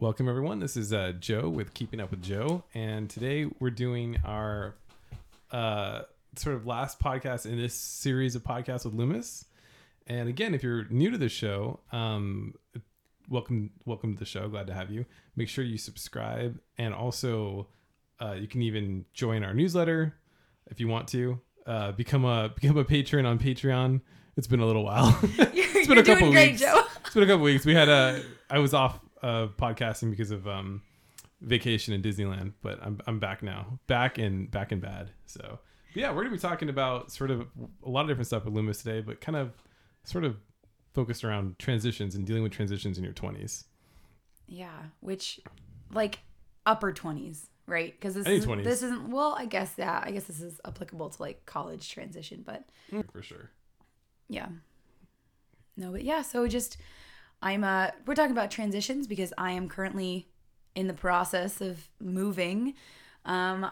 Welcome, everyone. This is Joe with Keeping Up With Joe. And today we're doing our sort of last podcast in this series of podcasts with Loomis. And again, if you're new to the show, welcome to the show. Glad to have you. Make sure you subscribe. And also, you can even join our newsletter if you want to. Become a patron on Patreon. It's been a little while. It's been a couple weeks. Joe. It's been a couple weeks. We had I was off of podcasting because of vacation in Disneyland, but I'm back now. Back and bad. So yeah, we're gonna be talking about sort of a lot of different stuff with Loomis today, but kind of sort of focused around transitions and dealing with transitions in your 20s. Yeah, which like upper 20s, right? Because this isn't, well, I guess this is applicable to like college transition, but for sure. Yeah. No, but yeah, so just we're talking about transitions because I am currently in the process of moving. I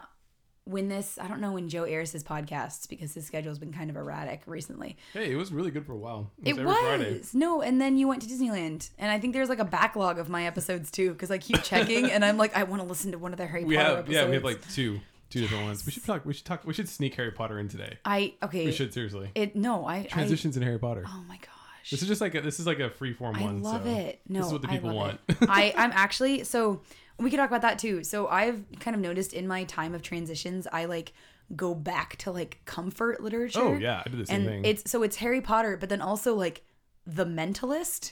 don't know when Joe airs his podcasts because his schedule's been kind of erratic recently. Hey, it was really good for a while. It was every Friday. No, and then you went to Disneyland. And I think there's like a backlog of my episodes too because I keep checking and I'm like, I want to listen to one of the Harry Potter episodes. Yeah, we have like two different ones. We should sneak Harry Potter in today. We should, seriously. Transitions in Harry Potter. Oh my gosh. This is just like a free form one. I love it. No, this is what the people want. I'm actually, so we can talk about that too. So I've kind of noticed in my time of transitions, I like go back to like comfort literature. Oh yeah, I do the same thing. It's Harry Potter, but then also like The Mentalist,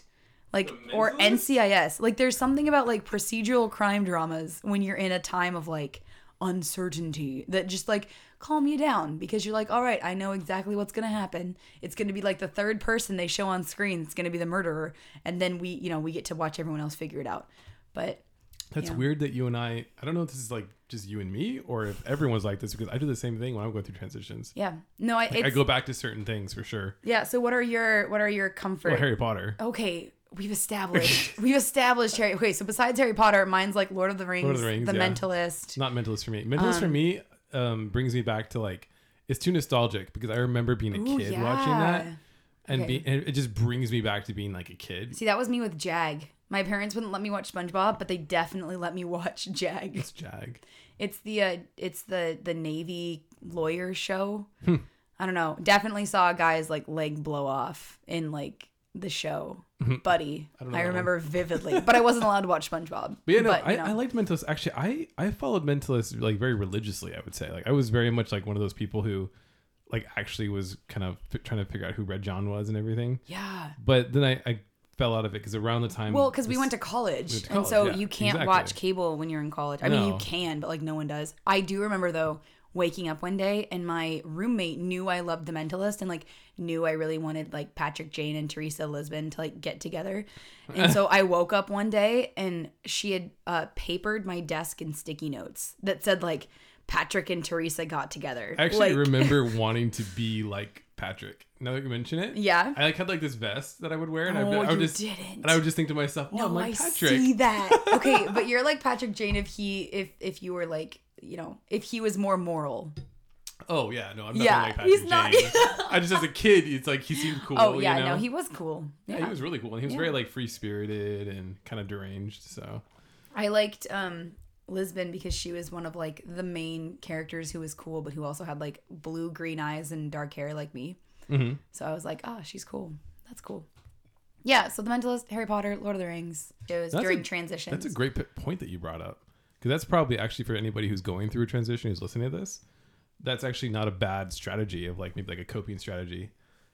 or NCIS. Like there's something about like procedural crime dramas when you're in a time of like uncertainty that just like calm you down because you're like, all right, I know exactly what's gonna happen. It's gonna be like the third person they show on screen. It's gonna be the murderer, and then we get to watch everyone else figure it out. But that's weird that you and I don't know if this is like just you and me or if everyone's like this because I do the same thing when I'm going through transitions. Yeah, no, I go back to certain things for sure. Yeah. So what are your comfort? Well, Harry Potter. Okay. We've established Harry. Okay, so besides Harry Potter, mine's like Lord of the Rings, The Mentalist. Not Mentalist for me. Mentalist for me brings me back to like, it's too nostalgic because I remember being a kid watching that, and it just brings me back to being like a kid. See, that was me with Jag. My parents wouldn't let me watch SpongeBob, but they definitely let me watch Jag. What's Jag? It's the Navy lawyer show. I don't know. Definitely saw a guy's like leg blow off in like the show. Buddy, I remember vividly, but I wasn't allowed to watch SpongeBob. But yeah, no, I liked Mentalist. Actually, I followed Mentalist like very religiously, I would say. Like I was very much like one of those people who like actually was kind of trying to figure out who Red John was and everything. Yeah. But then I fell out of it because around the time... Well, because we went to college. And so you can't watch cable when you're in college. I mean, you can, but like no one does. I do remember though waking up one day and my roommate knew I loved The Mentalist and like knew I really wanted like Patrick Jane and Teresa Lisbon to like get together. And so I woke up one day and she had papered my desk in sticky notes that said like Patrick and Teresa got together. I actually remember wanting to be like Patrick. Now that you mention it, yeah, I like had like this vest that I would wear, and I would just think to myself, "Oh, no, I'm like Patrick." I see that. Okay, but you're like Patrick Jane if you were like, you know, if he was more moral. Oh yeah, no, I'm not like Patrick Jane. I just as a kid, it's like he seemed cool. Oh yeah, you know? No, he was cool. Yeah, he was really cool, and he was very like free spirited and kind of deranged. So I liked Lisbon because she was one of like the main characters who was cool but who also had like blue green eyes and dark hair like me. Mm-hmm. So I was like, oh, she's cool. That's cool. Yeah, so The Mentalist, Harry Potter, Lord of the Rings shows during transitions. That's a great point that you brought up because that's probably actually for anybody who's going through a transition who's listening to this, that's actually not a bad strategy of like maybe like a coping strategy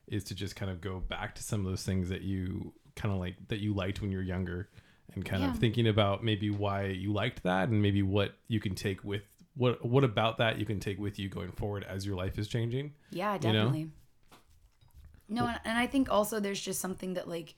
is to just kind of go back to some of those things that you kind of like that you liked when you were younger. And kind of thinking about maybe why you liked that and maybe what you can take with what about that you can take with you going forward as your life is changing. Yeah, definitely. You know? No, and I think also there's just something that like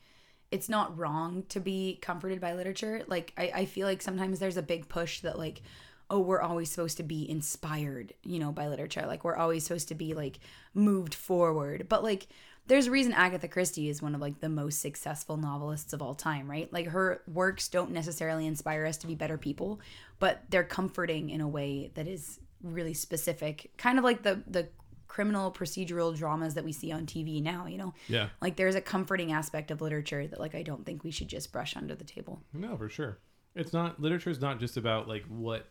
it's not wrong to be comforted by literature. Like I feel like sometimes there's a big push that like, oh, we're always supposed to be inspired, you know, by literature. Like we're always supposed to be like moved forward. But like there's a reason Agatha Christie is one of like the most successful novelists of all time, right? Like her works don't necessarily inspire us to be better people, but they're comforting in a way that is really specific. Kind of like the criminal procedural dramas that we see on TV now, you know? Yeah. Like there's a comforting aspect of literature that like I don't think we should just brush under the table. No, for sure. It's not, literature is not just about like what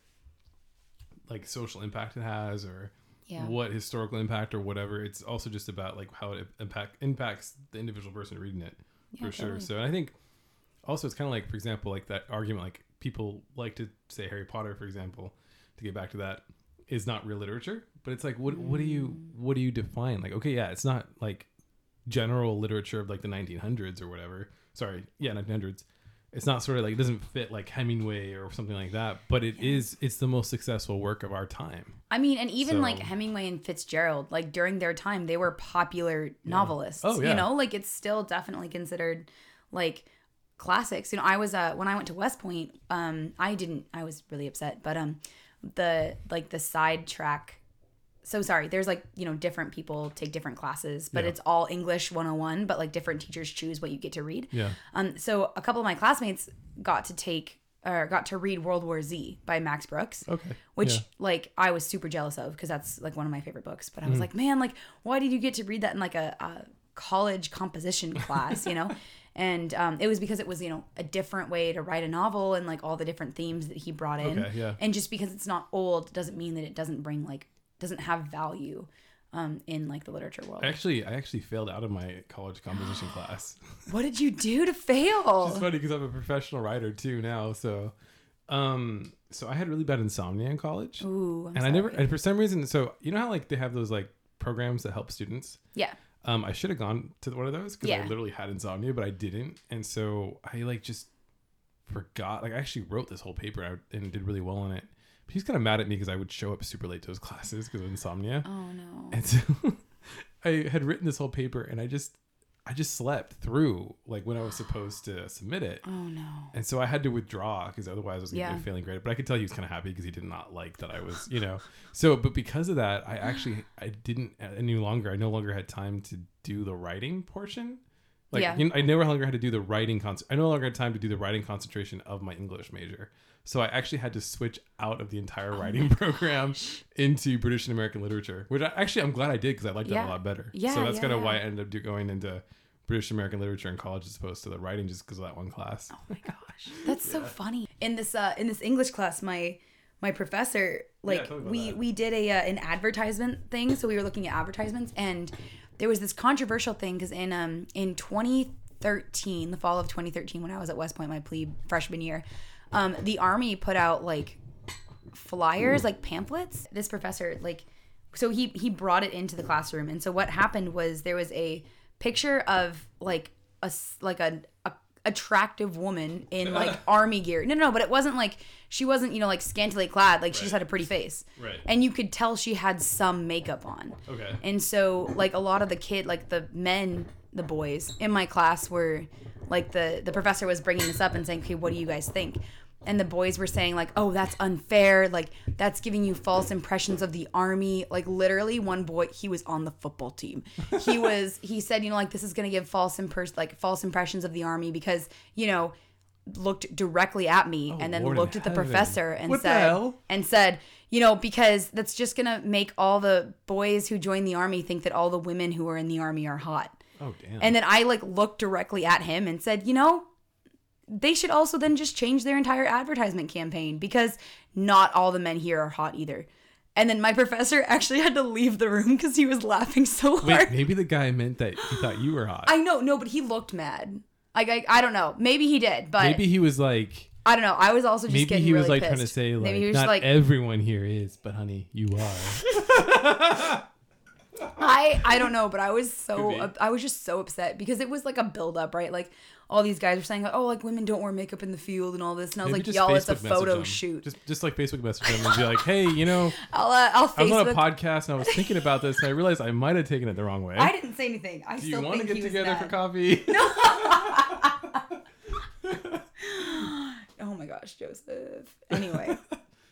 like social impact it has or what historical impact or whatever. It's also just about like how it impacts the individual person reading it, for sure. So, and I think also it's kind of like, for example, like that argument, like people like to say Harry Potter, for example, to get back to that, is not real literature, but it's like, what do you define? Like, okay, yeah, it's not like general literature of like the 1900s or whatever. Sorry. Yeah. 1900s. It's not sort of like, it doesn't fit like Hemingway or something like that, but it is, it's the most successful work of our time. I mean, and even like Hemingway and Fitzgerald, like during their time, they were popular novelists, you know, like it's still definitely considered like classics. You know, I was, when I went to West Point, I was really upset, but, the side track. So sorry, there's like, you know, different people take different classes, but it's all English 101, but like different teachers choose what you get to read. Yeah. So a couple of my classmates got to read World War Z by Max Brooks, which like I was super jealous of because that's like one of my favorite books. But I was like, man, like why did you get to read that in like a college composition class, you know? And it was because it was, you know, a different way to write a novel and like all the different themes that he brought in. Okay, yeah. And just because it's not old doesn't mean that it doesn't bring like, doesn't have value in like the literature world. I actually failed out of my college composition class. What did you do to fail? It's funny because I'm a professional writer too now. So I had really bad insomnia in college. Ooh, I'm sorry. And for some reason, so you know how like they have those like programs that help students? Yeah. I should have gone to one of those because I literally had insomnia, but I didn't. And so I like just forgot. Like I actually wrote this whole paper and did really well on it. But he's kind of mad at me because I would show up super late to his classes because of insomnia. Oh no! And so I had written this whole paper and I just slept through like when I was supposed to submit it. Oh no! And so I had to withdraw because otherwise I was going to get a failing grade. But I could tell he was kind of happy because he did not like that I was, you know. So, but because of that, I no longer had time to do the writing portion. Like you know, I no longer had to do the writing. I no longer had time to do the writing concentration of my English major. So I actually had to switch out of the entire writing program into British and American literature, which I'm glad I did because I liked that a lot better. Yeah, so that's kind of why I ended up going into British and American literature in college as opposed to the writing just because of that one class. Oh my gosh. That's so funny. In this English class, my professor, like we did an advertisement thing. So we were looking at advertisements and there was this controversial thing because in 2013, the fall of 2013, when I was at West Point, my plebe freshman year, the Army put out like flyers, like pamphlets. This professor, like, so he brought it into the classroom. And so what happened was there was a picture of like an attractive woman in like Army gear. No, but it wasn't like, she wasn't, you know, like scantily clad. Like she just had a pretty face. Right. And you could tell she had some makeup on. Okay. And so like a lot of the the boys in my class were like, the professor was bringing this up and saying, okay, what do you guys think? And the boys were saying like, oh, that's unfair. Like that's giving you false impressions of the Army. Like literally one boy, he was on the football team. He said, you know, like this is going to give false impressions of the Army because, you know, looked directly at me and then looked at the professor and said, you know, because that's just going to make all the boys who join the Army think that all the women who are in the Army are hot. Oh, damn. And then I like looked directly at him and said, you know, they should also then just change their entire advertisement campaign because not all the men here are hot either. And then my professor actually had to leave the room because he was laughing so hard. Wait, maybe the guy meant that he thought you were hot. I know. No, but he looked mad. Like, I don't know. Maybe he did, but maybe he was like, I don't know. I was also just maybe getting really pissed. Maybe he was like trying to say like, maybe not like, everyone here is, but honey, you are. I don't know, but I was just so upset because it was like a buildup, right? Like all these guys were saying, like, oh, like women don't wear makeup in the field and all this, and I was maybe like, y'all, it's a photo shoot. Just like Facebook message them and be like, hey, you know, I'll Facebook. I was on a podcast and I was thinking about this and I realized I might have taken it the wrong way. I didn't say anything. I still think he was mad. Do you want to get together for coffee? No. Oh my gosh, Joseph. Anyway.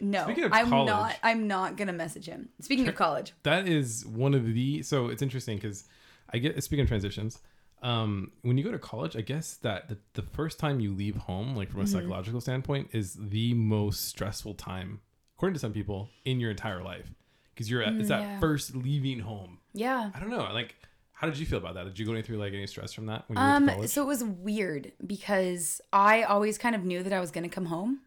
No, I'm not going to message him. Speaking of college. That is one of the, so it's interesting because I get, speaking of transitions, when you go to college, I guess that the first time you leave home, like from a psychological standpoint, is the most stressful time, according to some people, in your entire life. Because it's that first leaving home. Yeah. I don't know. Like, How did you feel about that? Did you go through like any stress from that when you went to college? So it was weird because I always kind of knew that I was going to come home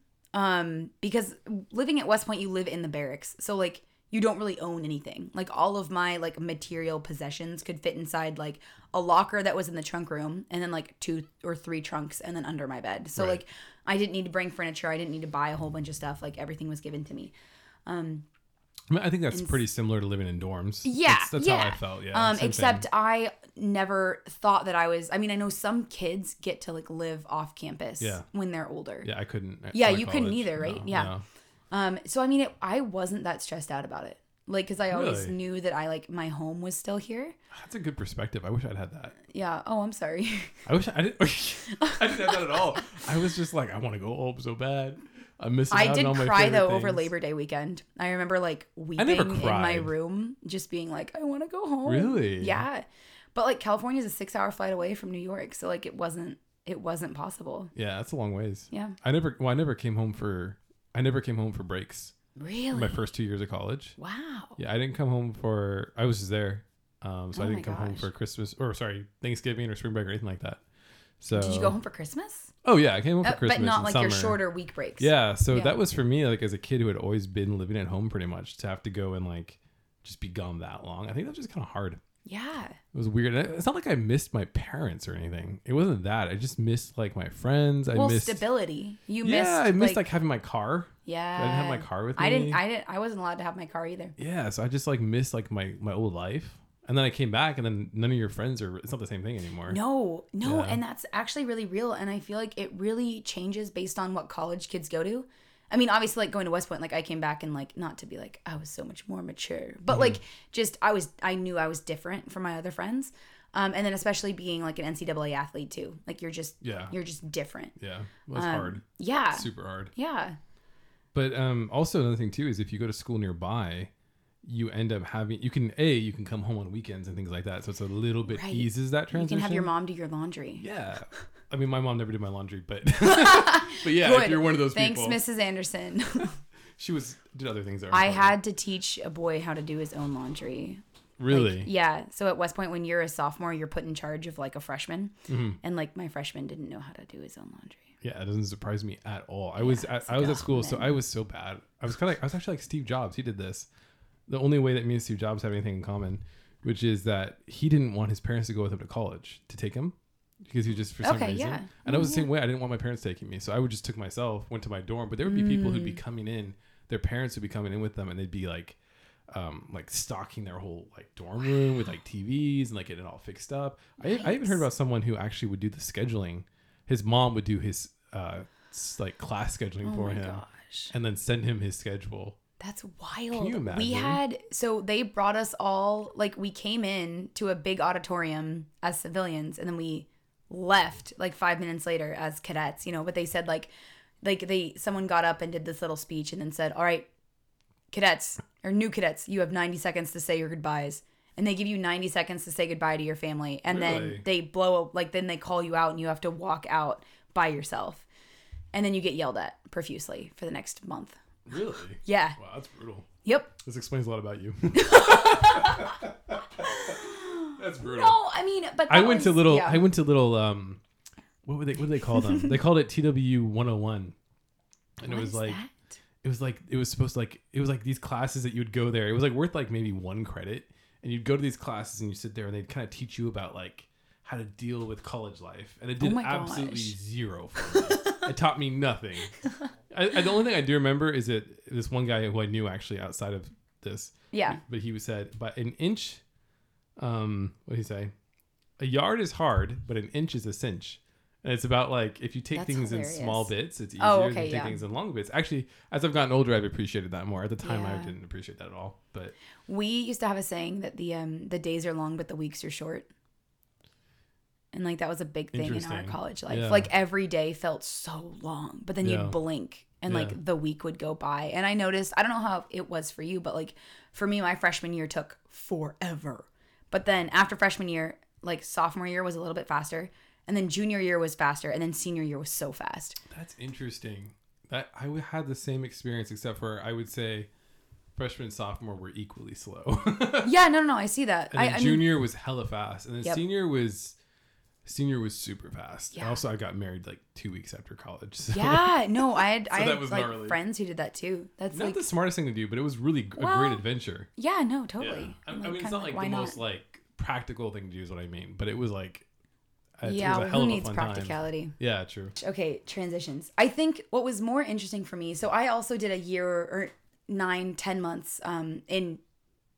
because living at West Point, you live in the barracks. So like you don't really own anything. Like all of my like material possessions could fit inside like a locker that was in the trunk room and then like 2 or 3 trunks and then under my bed. So like I didn't need to bring furniture. I didn't need to buy a whole bunch of stuff. Like everything was given to me. I think that's pretty similar to living in dorms. Yeah. That's how I felt. Yeah. Except thing. I never thought that I was, I mean, I know some kids get to like live off campus when they're older. Yeah. I couldn't. Yeah. You couldn't either. Right. No, yeah. No. So, I mean, I wasn't that stressed out about it. Like, cause I always knew that I like my home was still here. That's a good perspective. I wish I'd had that. Yeah. Oh, I'm sorry. I wish I didn't, I didn't have that at all. I was just like, I want to go home so bad. I did cry though over Labor Day weekend. I remember like weeping in my room, just being like, I want to go home. Really? Yeah. But like California is a 6-hour flight away from New York. So like it wasn't possible. Yeah. That's a long ways. Yeah. I never came home for breaks. Really? My first 2 years of college. Wow. Yeah. I didn't come home for, I was just there. I didn't come home for Christmas or Thanksgiving or spring break or anything like that. So did you go home for Christmas? Oh yeah, I came home for Christmas, but not like your shorter week breaks. Yeah, so that was for me like as a kid who had always been living at home pretty much to have to go and like just be gone that long. I think that was just kind of hard. Yeah, it was weird. It's not like I missed my parents or anything. It wasn't that. I just missed like my friends. I missed stability. I missed like having my car. Yeah, I didn't have my car with me. I wasn't allowed to have my car either. Yeah, so I just like missed like my old life. And then I came back and then none of your friends it's not the same thing anymore. No. Yeah. And that's actually really real. And I feel like it really changes based on what college kids go to. I mean, obviously like going to West Point, like I came back and like, not to be like, I was so much more mature, but like just, I knew I was different from my other friends. And then especially being like an NCAA athlete too. Like you're just different. Yeah. Well, that's hard. Yeah. It's super hard. Yeah. But also another thing too, is if you go to school nearby, you end up having, you can come home on weekends and things like that. So it's a little bit eases that transition. You can have your mom do your laundry. Yeah. I mean, my mom never did my laundry, but, but yeah, if you're one of those people. Thanks, Mrs. Anderson. She did other things. I had to teach a boy how to do his own laundry. Really? Like, yeah. So at West Point, when you're a sophomore, you're put in charge of like a freshman. Mm-hmm. And like my freshman didn't know how to do his own laundry. Yeah, it doesn't surprise me at all. I was at school, so I was so bad. I was actually like Steve Jobs. He did this. The only way that me and Steve Jobs have anything in common, which is that he didn't want his parents to go with him to college to take him because he just, for some reason. Yeah. And I was the same way. I didn't want my parents taking me. So I would just took myself, went to my dorm, but there would be people who'd be coming in, their parents would be coming in with them and they'd be like stocking their whole like dorm room with like TVs and like getting it all fixed up. Nice. I even heard about someone who actually would do the scheduling. His mom would do his like class scheduling for him and then send him his schedule. That's wild. Can you imagine? They brought us all, like we came in to a big auditorium as civilians and then we left like 5 minutes later as cadets, you know, but they said someone got up and did this little speech and then said, all right, cadets or new cadets, you have 90 seconds to say your goodbyes. And they give you 90 seconds to say goodbye to your family. And then they then they call you out and you have to walk out by yourself. And then you get yelled at profusely for the next month. Really? Yeah. Wow, that's brutal. Yep. This explains a lot about you. That's brutal. No, I mean, but what do they call them? They called it TWU 101. And what it was like that? it was supposed to these classes that you'd go there. It was like worth like maybe one credit and you'd go to these classes and you sit there and they'd kind of teach you about like how to deal with college life. And it did absolutely zero for me. It taught me nothing. The only thing I do remember is that this one guy who I knew actually outside of this. Yeah. But he said, but an inch, what did he say? A yard is hard, but an inch is a cinch. And it's about like, if you take things in small bits, it's easier than take things in long bits. Actually, as I've gotten older, I've appreciated that more. At the time, I didn't appreciate that at all. But we used to have a saying that the days are long, but the weeks are short. And like that was a big thing in our college life. Yeah. Like every day felt so long, but then you'd blink and like the week would go by. And I noticed, I don't know how it was for you, but like for me, my freshman year took forever. But then after freshman year, like sophomore year was a little bit faster. And then junior year was faster. And then senior year was so fast. That's interesting. I had the same experience, except for I would say freshman and sophomore were equally slow. Yeah, no, I see that. And junior was hella fast, and then yep. senior was super fast. Yeah. And also, I got married like 2 weeks after college. So. Yeah, no, I had like friends who did that too. That's not like, the smartest thing to do, but it was really a great adventure. Yeah, no, totally. Yeah. I mean, it's not like the most like practical thing to do is what I mean, but it was like. Yeah, who needs practicality? Yeah, true. Okay, transitions. I think what was more interesting for me, so I also did a year or 9-10 months in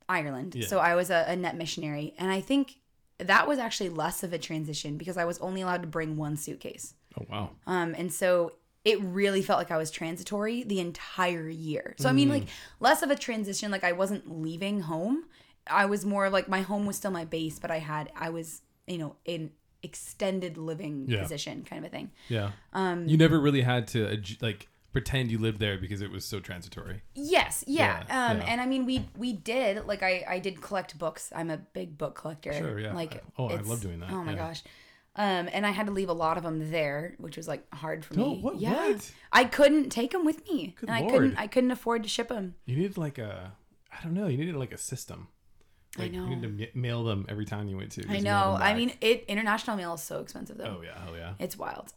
Ireland. Yeah. So I was a net missionary. And I think that was actually less of a transition because I was only allowed to bring one suitcase. Oh, wow. And so it really felt like I was transitory the entire year. So I mean, like less of a transition, like I wasn't leaving home. I was more like my home was still my base, but I was, you know, in extended living position kind of a thing. Yeah. You never really had to like pretend you lived there because it was so transitory. Yes. Yeah. And I mean, we did like, I did collect books. I'm a big book collector. Sure. Yeah. Like, I love doing that. Oh my gosh. And I had to leave a lot of them there, which was like hard for me. What? Yeah. What? I couldn't take them with me. Good and Lord. I couldn't afford to ship them. You needed like you needed like a system. Like, I know. You need to mail them every time you went to. I know. I mean, international mail is so expensive though. Oh yeah, hell yeah. It's wild.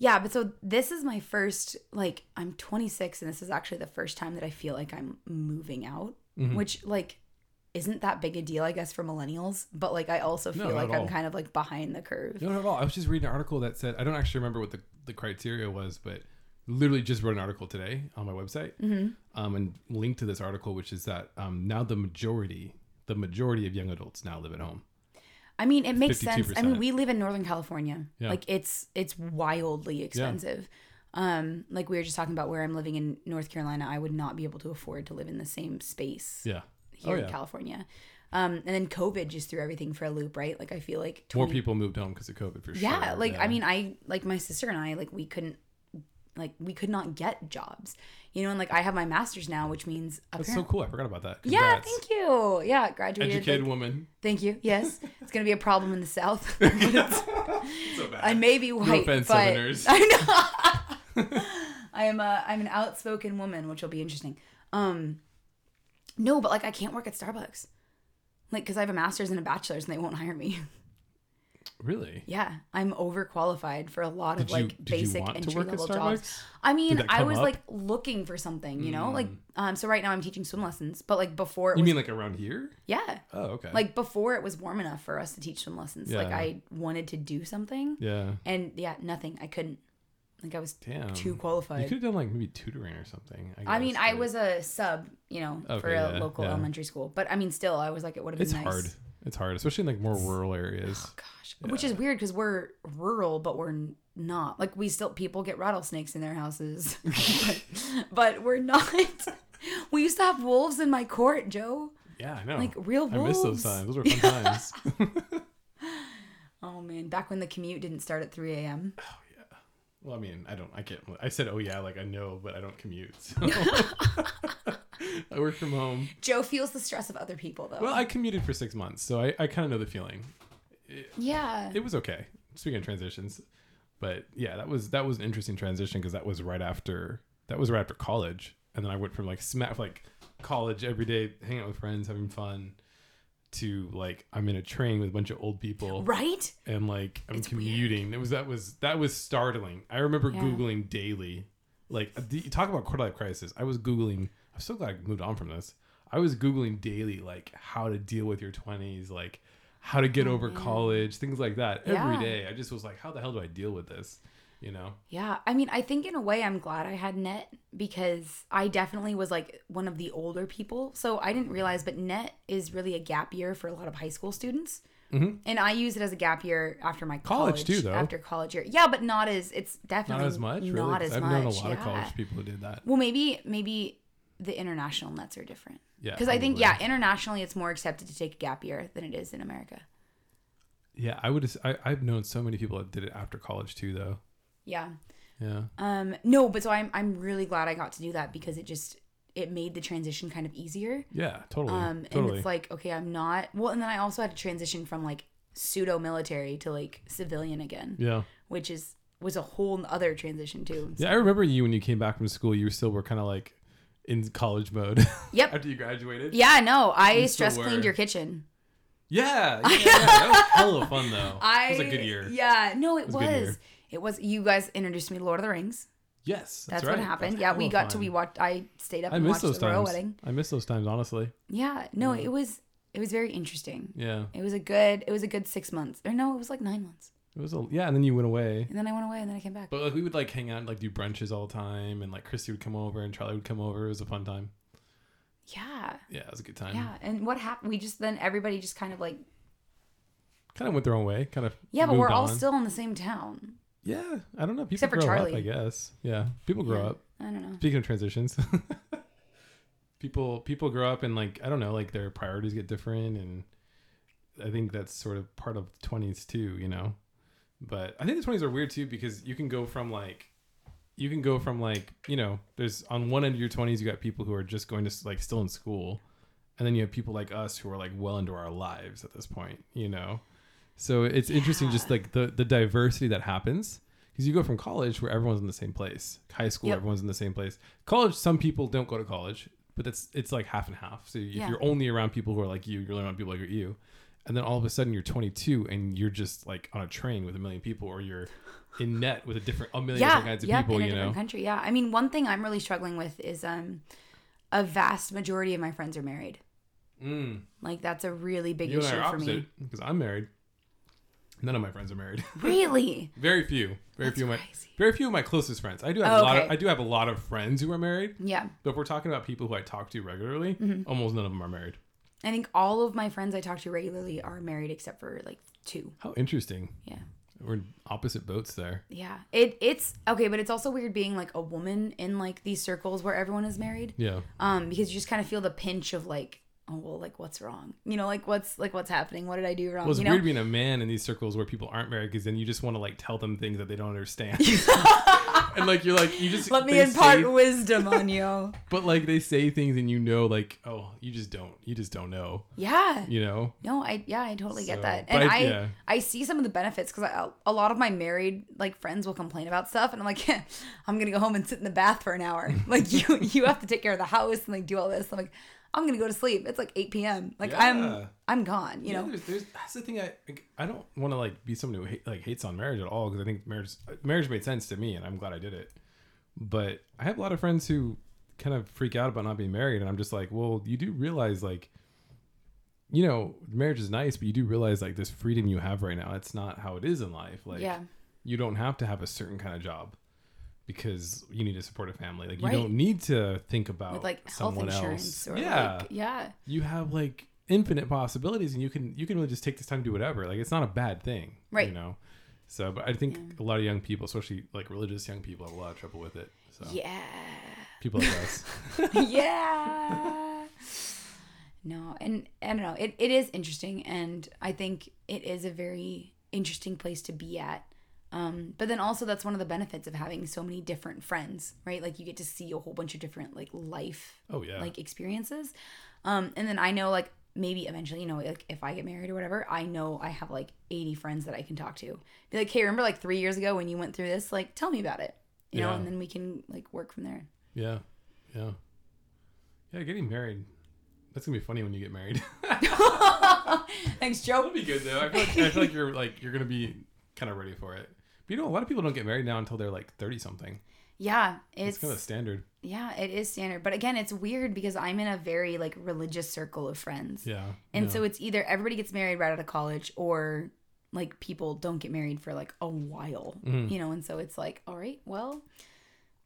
Yeah, but so this is my first, like, I'm 26 and this is actually the first time that I feel like I'm moving out, which like isn't that big a deal, I guess, for millennials. But like, I also feel like I'm kind of like behind the curve. No, not at all. I was just reading an article that said, I don't actually remember what the criteria was, but literally just wrote an article today on my website and linked to this article, which is that now the majority of young adults now live at home. I mean, it makes 52%. Sense. I mean, we live in Northern California. Yeah. Like it's wildly expensive. Yeah. Like we were just talking about where I'm living in North Carolina, I would not be able to afford to live in the same space here in California. And then COVID just threw everything for a loop, right? Like I feel like more people moved home because of COVID for sure. Yeah. Like, I mean, like my sister and I, like we could not get jobs, you know, and like I have my master's now, which means that's so cool. I forgot about that. Congrats. Yeah, thank you. Yeah, graduated. Educated woman. Thank you. Yes, it's gonna be a problem in the South. So bad. I may be white. No offense, Southerners. I know. I'm an outspoken woman, which will be interesting. No, but like I can't work at Starbucks, like because I have a master's and a bachelor's, and they won't hire me. Really? Yeah, I'm overqualified for a lot of like basic entry level jobs. I mean, I was like looking for something, you know, like so right now I'm teaching swim lessons, but like before it was, you mean like around here? Yeah. Oh, okay. Like before it was warm enough for us to teach swim lessons. Yeah. Like I wanted to do something. Yeah. And yeah, nothing. I couldn't. Like I was too qualified. You could have done like maybe tutoring or something. I mean, I was a sub, you know, for a local elementary school, but I mean, still, I was like, it would have been nice. It's hard, especially in like more rural areas. Oh gosh, yeah. Which is weird because we're rural, but we're not. Like people get rattlesnakes in their houses, but we're not. We used to have wolves in my court, Joe. Yeah, I know. Like real wolves. I miss those times. Those were fun times. Oh man, back when the commute didn't start at 3 a.m. Oh yeah. Well, I mean, I can't. I said, oh yeah, like I know, but I don't commute. So. I work from home. Joe feels the stress of other people, though. Well, I commuted for 6 months, so I kind of know the feeling. It was okay. Speaking of transitions, but yeah, that was an interesting transition because that was right after college, and then I went from like college every day, hanging out with friends, having fun, to like I'm in a train with a bunch of old people, right? And like I'm commuting. Weird. That was startling. I remember Googling daily. Like you talk about quarter life crisis. I was Googling. I'm so glad I moved on from this. I was Googling daily, like how to deal with your 20s, like how to get over college, things like that every day. I just was like, how the hell do I deal with this? You know? Yeah. I mean, I think in a way I'm glad I had Net because I definitely was like one of the older people. So I didn't realize, but Net is really a gap year for a lot of high school students. Mm-hmm. And I use it as a gap year after my college too, though. After college year, yeah, but not as it's definitely not as much. Really? Not as I've known a lot of college people who did that. Well, maybe the international Nets are different. Yeah, because I think internationally it's more accepted to take a gap year than it is in America. Yeah, I've known so many people that did it after college too, though. Yeah. Yeah. No, but so I'm really glad I got to do that because it made the transition kind of easier. Yeah, totally. And it's like, okay, I'm not... Well, and then I also had to transition from like pseudo-military to like civilian again. Yeah. Which was a whole other transition too. So. Yeah, I remember you when you came back from school, you still were kind of like in college mode. Yep. After you graduated. Yeah, no, I stress cleaned your kitchen. Yeah. That was hella fun though. It was a good year. Yeah, no, it was. It was. You guys introduced me to Lord of the Rings. Yes, that's right. What happened. That's we watched. I stayed up and watched the royal wedding. I miss those times, honestly. Yeah, no, it was very interesting. Yeah, it was a good 6 months. Or no, it was like 9 months. And then you went away. And then I went away, and then I came back. But like, we would like hang out and like do brunches all the time, and like Christy would come over, and Charlie would come over. It was a fun time. Yeah, it was a good time. Yeah, and what happened? We just then everybody just kind of like, kind of went their own way, kind of. Yeah, but we're all still in the same town. Yeah, I don't know. People Except for grow Charlie. Up, I guess. Yeah, people grow up. I don't know. Speaking of transitions, people grow up and like I don't know, like their priorities get different, and I think that's sort of part of the 20s too, you know. But I think the 20s are weird too because you can go from like you know, there's on one end of your 20s you got people who are just going to like still in school, and then you have people like us who are like well into our lives at this point, you know. So it's interesting just like the diversity that happens because you go from college where everyone's in the same place. High school, everyone's in the same place. College, some people don't go to college, but it's like half and half. So if you're only around people who are like you, you're only around people like you. And then all of a sudden you're 22 and you're just like on a train with a million people or you're in net with a million different kinds of people, in a different country. Yeah. I mean, one thing I'm really struggling with is a vast majority of my friends are married. Mm. Like that's a really big issue for me. Because I'm married. None of my friends are married. Really? Very few. Very few of my closest friends. I do have I do have a lot of friends who are married. Yeah. But if we're talking about people who I talk to regularly, almost none of them are married. I think all of my friends I talk to regularly are married except for like two. How interesting. Yeah. We're in opposite boats there. Yeah. It's okay, but it's also weird being like a woman in like these circles where everyone is married. Yeah. Because you just kind of feel the pinch of like, oh well, like what's wrong? You know, like what's happening? What did I do wrong? Well, it's weird being a man in these circles where people aren't married because then you just want to like tell them things that they don't understand. And like you're like you just let me impart wisdom on you. But like they say things and you know like oh you just don't know. Yeah. You know. No, I totally get that, and I see some of the benefits because a lot of my married like friends will complain about stuff and I'm like I'm gonna go home and sit in the bath for an hour. Like you have to take care of the house and like do all this. I'm like. I'm going to go to sleep. It's like 8 p.m. Like I'm gone, you know? That's the thing. I don't want to like be someone who hates on marriage at all. Cause I think marriage made sense to me and I'm glad I did it. But I have a lot of friends who kind of freak out about not being married. And I'm just like, well, you do realize like, you know, marriage is nice, but you do realize like this freedom you have right now, it's not how it is in life. Like you don't have to have a certain kind of job. Because you need to support a family. Like, you don't need to think about with, like, someone else. Or You have, like, infinite possibilities, and you can really just take this time to do whatever. Like, it's not a bad thing. Right. You know? So, but I think a lot of young people, especially, like, religious young people, have a lot of trouble with it. So. Yeah. People like us. Yeah. No, and I don't know. It is interesting, and I think it is a very interesting place to be at. But then also that's one of the benefits of having so many different friends, right? Like you get to see a whole bunch of different like life, like experiences. And then I know like maybe eventually, you know, like if I get married or whatever, I know I have like 80 friends that I can talk to. Be like, hey, remember like 3 years ago when you went through this? Like, tell me about it, you know? And then we can like work from there. Yeah, yeah, yeah. Getting married. That's gonna be funny when you get married. Thanks, Joe. That'll be good though. I feel like you're gonna be kind of ready for it. You know, a lot of people don't get married now until they're like 30 something. Yeah, it's kind of standard. Yeah, it is standard. But again, it's weird because I'm in a very like religious circle of friends. Yeah. And so it's either everybody gets married right out of college or like people don't get married for like a while, you know? And so it's like, all right, well,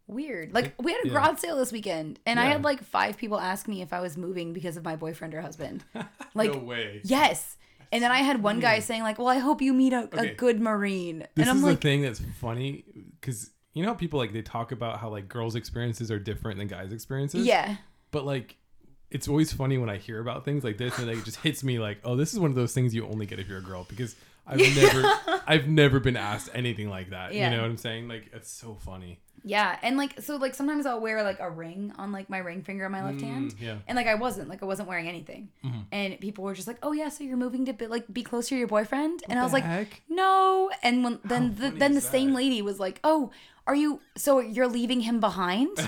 weird. Like we had a garage sale this weekend and I had like 5 people ask me if I was moving because of my boyfriend or husband. Like, no way. Yes. And then I had one guy saying like, well, I hope you meet a good Marine. This is like, the thing that's funny because, you know, how people like they talk about how like girls' experiences are different than guys' experiences. Yeah. But like, it's always funny when I hear about things like this and like, it just hits me like, oh, this is one of those things you only get if you're a girl because I've never been asked anything like that. Yeah. You know what I'm saying? Like, it's so funny. Yeah. And like, so like sometimes I'll wear like a ring on like my ring finger on my left hand. Yeah. And like, I wasn't wearing anything. Mm-hmm. And people were just like, oh yeah, so you're moving to be closer to your boyfriend. And I was like, no. And then the same lady was like, oh, so you're leaving him behind?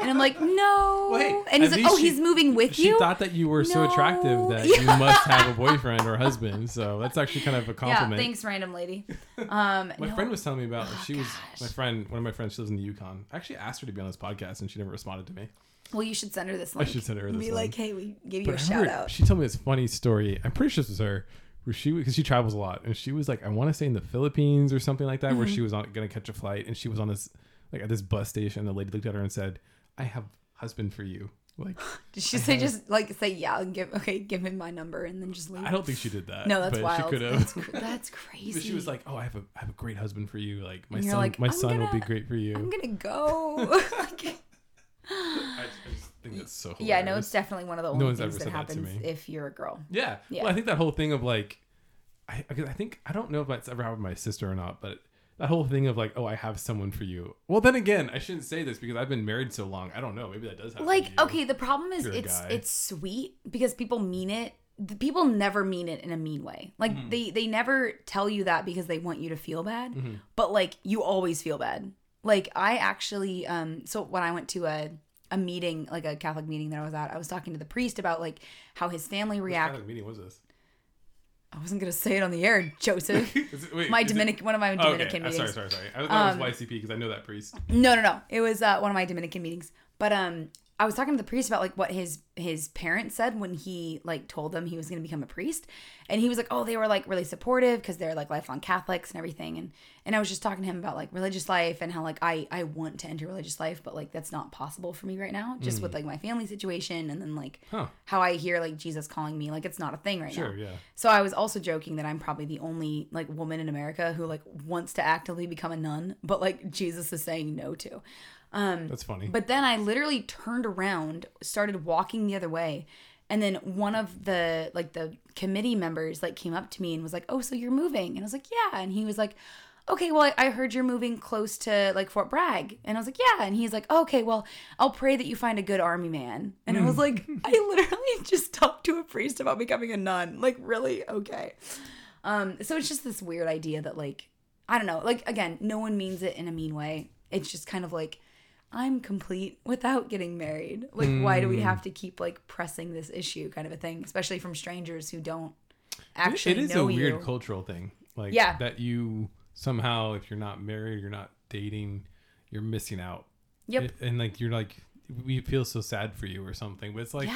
And I'm like, no. Wait, and he's like, oh, he's moving with you? She thought that you were so attractive that you must have a boyfriend or husband. So that's actually kind of a compliment. Yeah, thanks, random lady. My friend was telling me about, one of my friends, she lives in the Yukon. I actually asked her to be on this podcast and she never responded to me. Well, you should send her this link. I should send her this link. Be like, hey, we gave you a shout out. She told me this funny story. I'm pretty sure this was her. Because she travels a lot, and she was like, I want to say in the Philippines or something like that, where she was going to catch a flight, and she was on this, like, at this bus station. The lady looked at her and said, "I have husband for you." Like, did she say yeah, and give him my number, and then just leave? I don't think she did that. No, that's wild. She could have. That's crazy. But she was like, "Oh, I have a great husband for you. Like my son will be great for you. I'm gonna go." I think that's so hilarious. Yeah, no, it's definitely one of the only things that happens if you're a girl. Yeah. Well, I think that whole thing of like, I don't know if that's ever happened to my sister or not, but that whole thing of like, oh, I have someone for you. Well, then again, I shouldn't say this because I've been married so long. I don't know. Maybe that does happen. Like, okay, the problem is it's sweet because people mean it. People never mean it in a mean way. Like they never tell you that because they want you to feel bad, but like you always feel bad. Like I actually, so when I went to a meeting, like a Catholic meeting that I was at, I was talking to the priest about like how his family reacted. What Catholic meeting was this? I wasn't going to say it on the air, Joseph. One of my Dominican meetings. Sorry. I thought it was YCP because I know that priest. No. It was one of my Dominican meetings. But I was talking to the priest about like what his parents said when he like told them he was going to become a priest. And he was like, oh, they were like really supportive because they're like lifelong Catholics and everything. And I was just talking to him about like religious life and how like I want to enter religious life, but like that's not possible for me right now just with like my family situation and then like how I hear like Jesus calling me. Like it's not a thing right now. Sure, yeah. So I was also joking that I'm probably the only like woman in America who like wants to actively become a nun, but like Jesus is saying no to. That's funny. But then I literally turned around, started walking the other way, and then one of the like the committee members like came up to me and was like, "Oh, so you're moving?" And I was like, "Yeah." And he was like, "Okay, well, I heard you're moving close to like Fort Bragg." And I was like, "Yeah." And he's like, "Oh, okay, well, I'll pray that you find a good army man." And I was like, I literally just talked to a priest about becoming a nun. Like, really? Okay. So it's just this weird idea that like, I don't know, like again, no one means it in a mean way. It's just kind of like, I'm complete without getting married. Like, why do we have to keep like pressing this issue kind of a thing, especially from strangers who don't actually know you? It is a weird cultural thing. Like that you somehow, if you're not married, you're not dating, you're missing out. Yep. And like, you're like, we feel so sad for you or something, but it's like,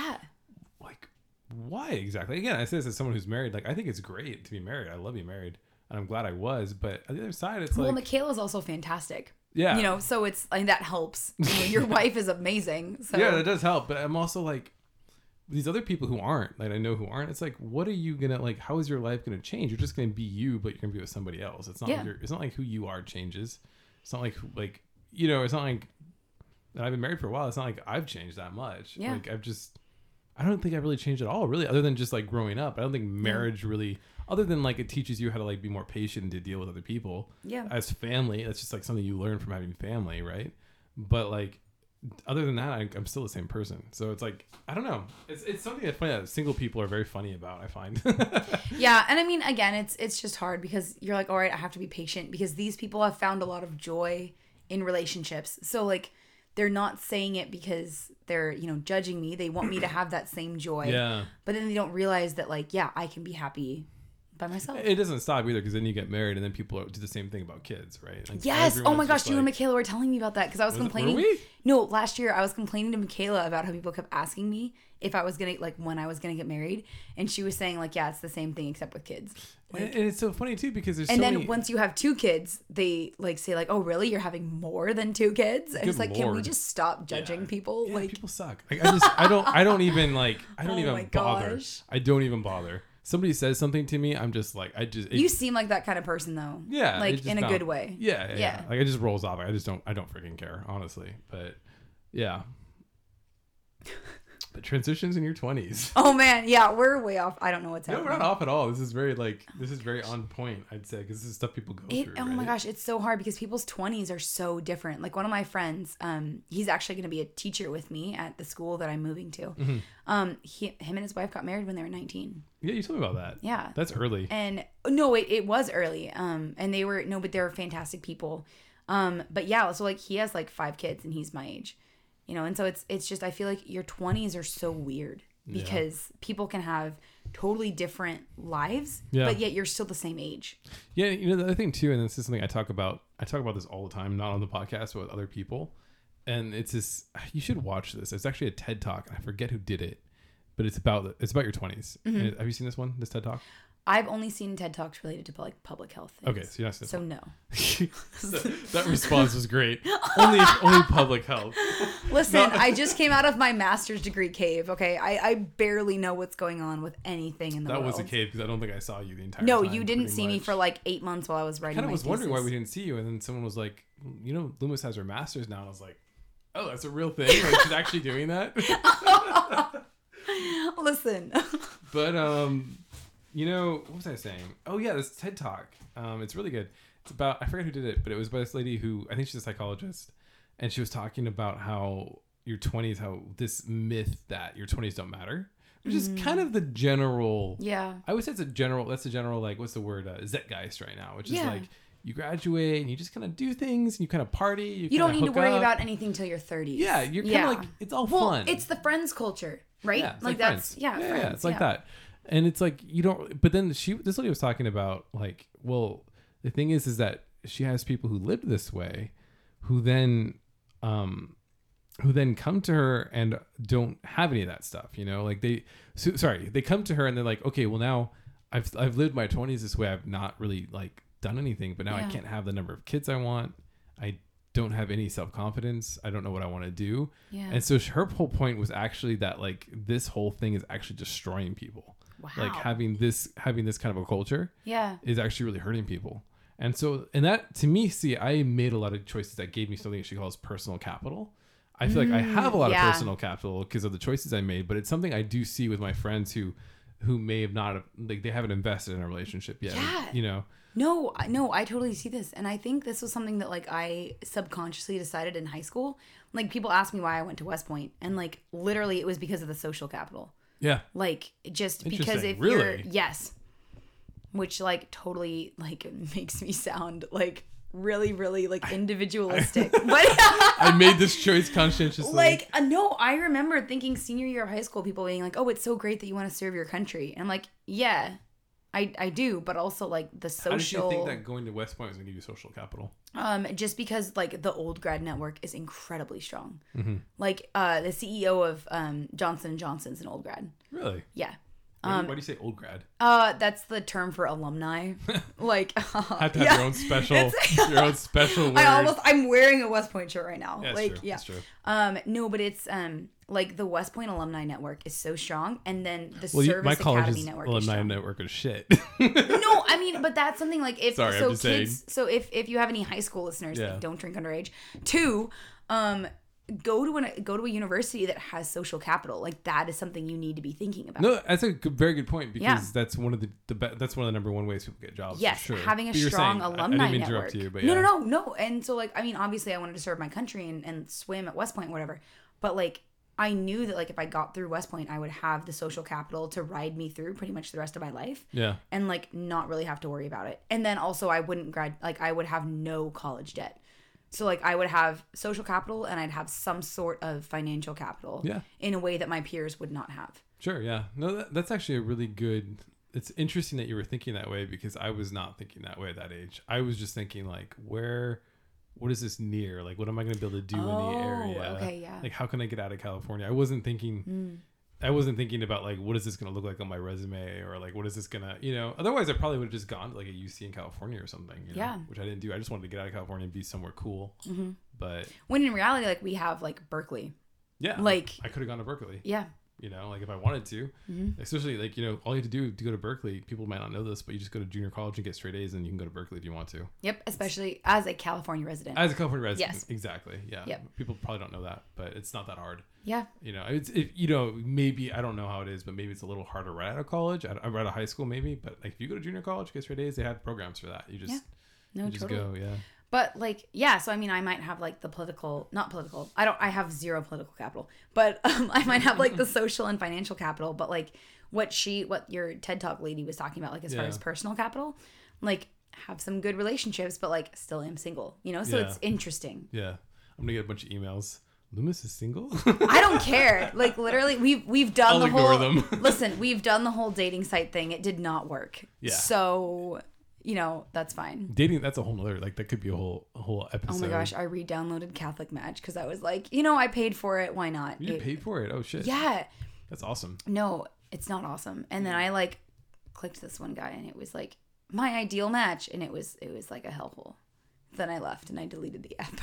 like why exactly? Again, I say this as someone who's married, like, I think it's great to be married. I love being married and I'm glad I was, but on the other side, it's well, Michaela's also fantastic. Yeah. You know, so it's like that helps. You know, your wife is amazing. So. Yeah, that does help. But I'm also like these other people who aren't, like I know who aren't, it's like, what are you gonna like, how is your life gonna change? You're just gonna be you, but you're gonna be with somebody else. It's not like it's not like who you are changes. It's not like you know, it's not like I've been married for a while, it's not like I've changed that much. Yeah. Like I don't think I really changed at all, really, other than just like growing up. I don't think marriage really, other than like it teaches you how to like be more patient and to deal with other people. Yeah. As family, that's just like something you learn from having family, right? But like, other than that, I'm still the same person. So it's like, I don't know. It's something that's funny that single people are very funny about, I find. Yeah, and I mean, again, it's just hard because you're like, all right, I have to be patient because these people have found a lot of joy in relationships. So like, they're not saying it because they're, you know, judging me. They want me to have that same joy. Yeah. But then they don't realize that, like, yeah, I can be happy by myself. It doesn't stop either because then you get married and then people do the same thing about kids, right? Like, yes. Oh my gosh. You and Michaela were telling me about that because I was complaining. Were we? No, last year I was complaining to Michaela about how people kept asking me if I was going to, like, when I was going to get married. And she was saying, like, yeah, it's the same thing except with kids. Like, and it's so funny, too, because there's many... once you have two kids, they, like, say, like, oh, really? You're having more than two kids? And it's like, Lord. Can we just stop judging people? Yeah, like, people suck. Like, I don't even bother. Somebody says something to me, I'm just like, you seem like that kind of person, though. Yeah. Like, in a good way. Yeah. Like, it just rolls off. I don't freaking care, honestly. But, yeah. But transitions in your 20s. Oh man, yeah, we're way off. I don't know what's happening. No, we're not off at all. This is very on point, I'd say, because this is stuff people go through. Oh my gosh, it's so hard because people's 20s are so different. Like one of my friends, he's actually going to be a teacher with me at the school that I'm moving to. Mm-hmm. Him and his wife got married when they were 19. Yeah, you told me about that. Yeah, that's early. And no, it was early. And they were fantastic people. But yeah, so like he has like 5 kids and he's my age, you know? And so it's just, I feel like your 20s are so weird because people can have totally different lives, but yet you're still the same age. Yeah. You know, the other thing too, and this is something I talk about this all the time, not on the podcast, but with other people. And it's this, you should watch this. It's actually a TED Talk. I forget who did it, but it's about your 20s. Mm-hmm. And have you seen this TED Talk? I've only seen TED Talks related to like public health things. Okay, so yes. So no. That response was great. Only public health. Listen, I just came out of my master's degree cave, okay? I barely know what's going on with anything in the world. That was a cave because I don't think I saw you the entire time. No, you didn't see me for like 8 months while I was writing my thesis. I kind of was wondering why we didn't see you, and then someone was like, you know, Loomis has her master's now, and I was like, oh, that's a real thing? Like, she's actually doing that? Listen. But, you know, what was I saying? Oh, yeah, this TED Talk. It's really good. It's about, I forget who did it, but it was by this lady who, I think she's a psychologist, and she was talking about how your 20s, how this myth that your 20s don't matter, which is kind of the general, I would say that's the general, like, what's the word, zeitgeist right now, which is like, you graduate and you just kind of do things and you kind of party. You don't need to worry about anything till your 30s. Yeah, you're kind of like, it's all fun. It's the friends culture, right? Yeah, like that's, friends, it's like that. And it's like, you don't, but then this lady was talking about like, well, the thing is that she has people who live this way who then come to her and don't have any of that stuff, you know, like they come to her and they're like, okay, well now I've lived my 20s this way. I've not really like done anything, but now I can't have the number of kids I want. I don't have any self-confidence. I don't know what I want to do. Yeah. And so her whole point was actually that like, this whole thing is actually destroying people. Wow. Like having this kind of a culture is actually really hurting people. And so, and that to me, see, I made a lot of choices that gave me something that she calls personal capital. I feel like I have a lot of personal capital because of the choices I made, but it's something I do see with my friends who may have not, like they haven't invested in a relationship yet, you know? No, I totally see this. And I think this was something that like I subconsciously decided in high school. Like people ask me why I went to West Point, and like literally it was because of the social capital. Yeah. Like just because if you're which like totally like makes me sound like really, really like individualistic. I made this choice conscientiously. Like, no, I remember thinking senior year of high school, people being like, oh, it's so great that you want to serve your country. And I'm like, yeah, I do. But also like the social. How did you think that going to West Point was going to give you social capital? Just because like the old grad network is incredibly strong. Mm-hmm. Like the CEO of Johnson & Johnson's an old grad. Really? Yeah. Why do you say old grad? That's the term for alumni. Like, have to have your own special, word. I'm wearing a West Point shirt right now. Yeah, like, true. Yeah, that's true. No, but it's like the West Point alumni network is so strong, and then the Service Academy network. Alumni network is shit. No, I mean, but that's something like if sorry, so kids. Saying. So if you have any high school listeners, like, don't drink underage. 2, go to a university that has social capital. Like that is something you need to be thinking about. No, that's a very good point because that's one of the number one ways people get jobs. Yes, for sure. Having a strong alumni network. I didn't mean to interrupt you, but No. And so like, I mean, obviously I wanted to serve my country and swim at West Point, whatever. But like, I knew that like if I got through West Point, I would have the social capital to ride me through pretty much the rest of my life. Yeah. And like not really have to worry about it. And then also I wouldn't I would have no college debt. So, like, I would have social capital and I'd have some sort of financial capital in a way that my peers would not have. Sure, yeah. No, that's actually a really good... It's interesting that you were thinking that way because I was not thinking that way at that age. I was just thinking, like, what is this near? Like, what am I going to be able to do in the area? Okay, yeah. Like, how can I get out of California? I wasn't thinking about, like, what is this going to look like on my resume or, like, what is this going to, you know? Otherwise, I probably would have just gone to, like, a UC in California or something, you know? Yeah. Which I didn't do. I just wanted to get out of California and be somewhere cool. Mm-hmm. But... When in reality, like, we have, like, Berkeley. Yeah. Like... I could have gone to Berkeley. Yeah. You know, like, if I wanted to. Mm-hmm. Especially, like, you know, all you have to do to go to Berkeley, people might not know this, but you just go to junior college and get straight A's and you can go to Berkeley if you want to. Yep. Especially as a California resident. Yes. Exactly. Yeah. Yep. People probably don't know that, but it's not that hard. Yeah. You know, maybe, I don't know how it is, but maybe it's a little harder right out of college. Right out of high school, maybe. But like if you go to junior college, get straight A's, they have programs for that. You just, you just go. Yeah. But like, yeah. So, I mean, I might have like I have zero political capital, but I might have like the social and financial capital, but like what your TED Talk lady was talking about, like as far as personal capital, like have some good relationships, but like still am single, you know? So yeah. It's interesting. Yeah. I'm gonna get a bunch of emails. Loomis is single? I don't care. Like literally we've done the whole Listen, we've done the whole dating site thing. It did not work. Yeah. So, you know, that's fine. Dating, that's a whole nother, like that could be a whole episode. Oh my gosh, I re-downloaded Catholic Match because I was like, you know, I paid for it, why not? You paid for it. Oh shit. Yeah. That's awesome. No, it's not awesome. And then I like clicked this one guy and it was like my ideal match, and it was like a hellhole. Then I left and I deleted the app.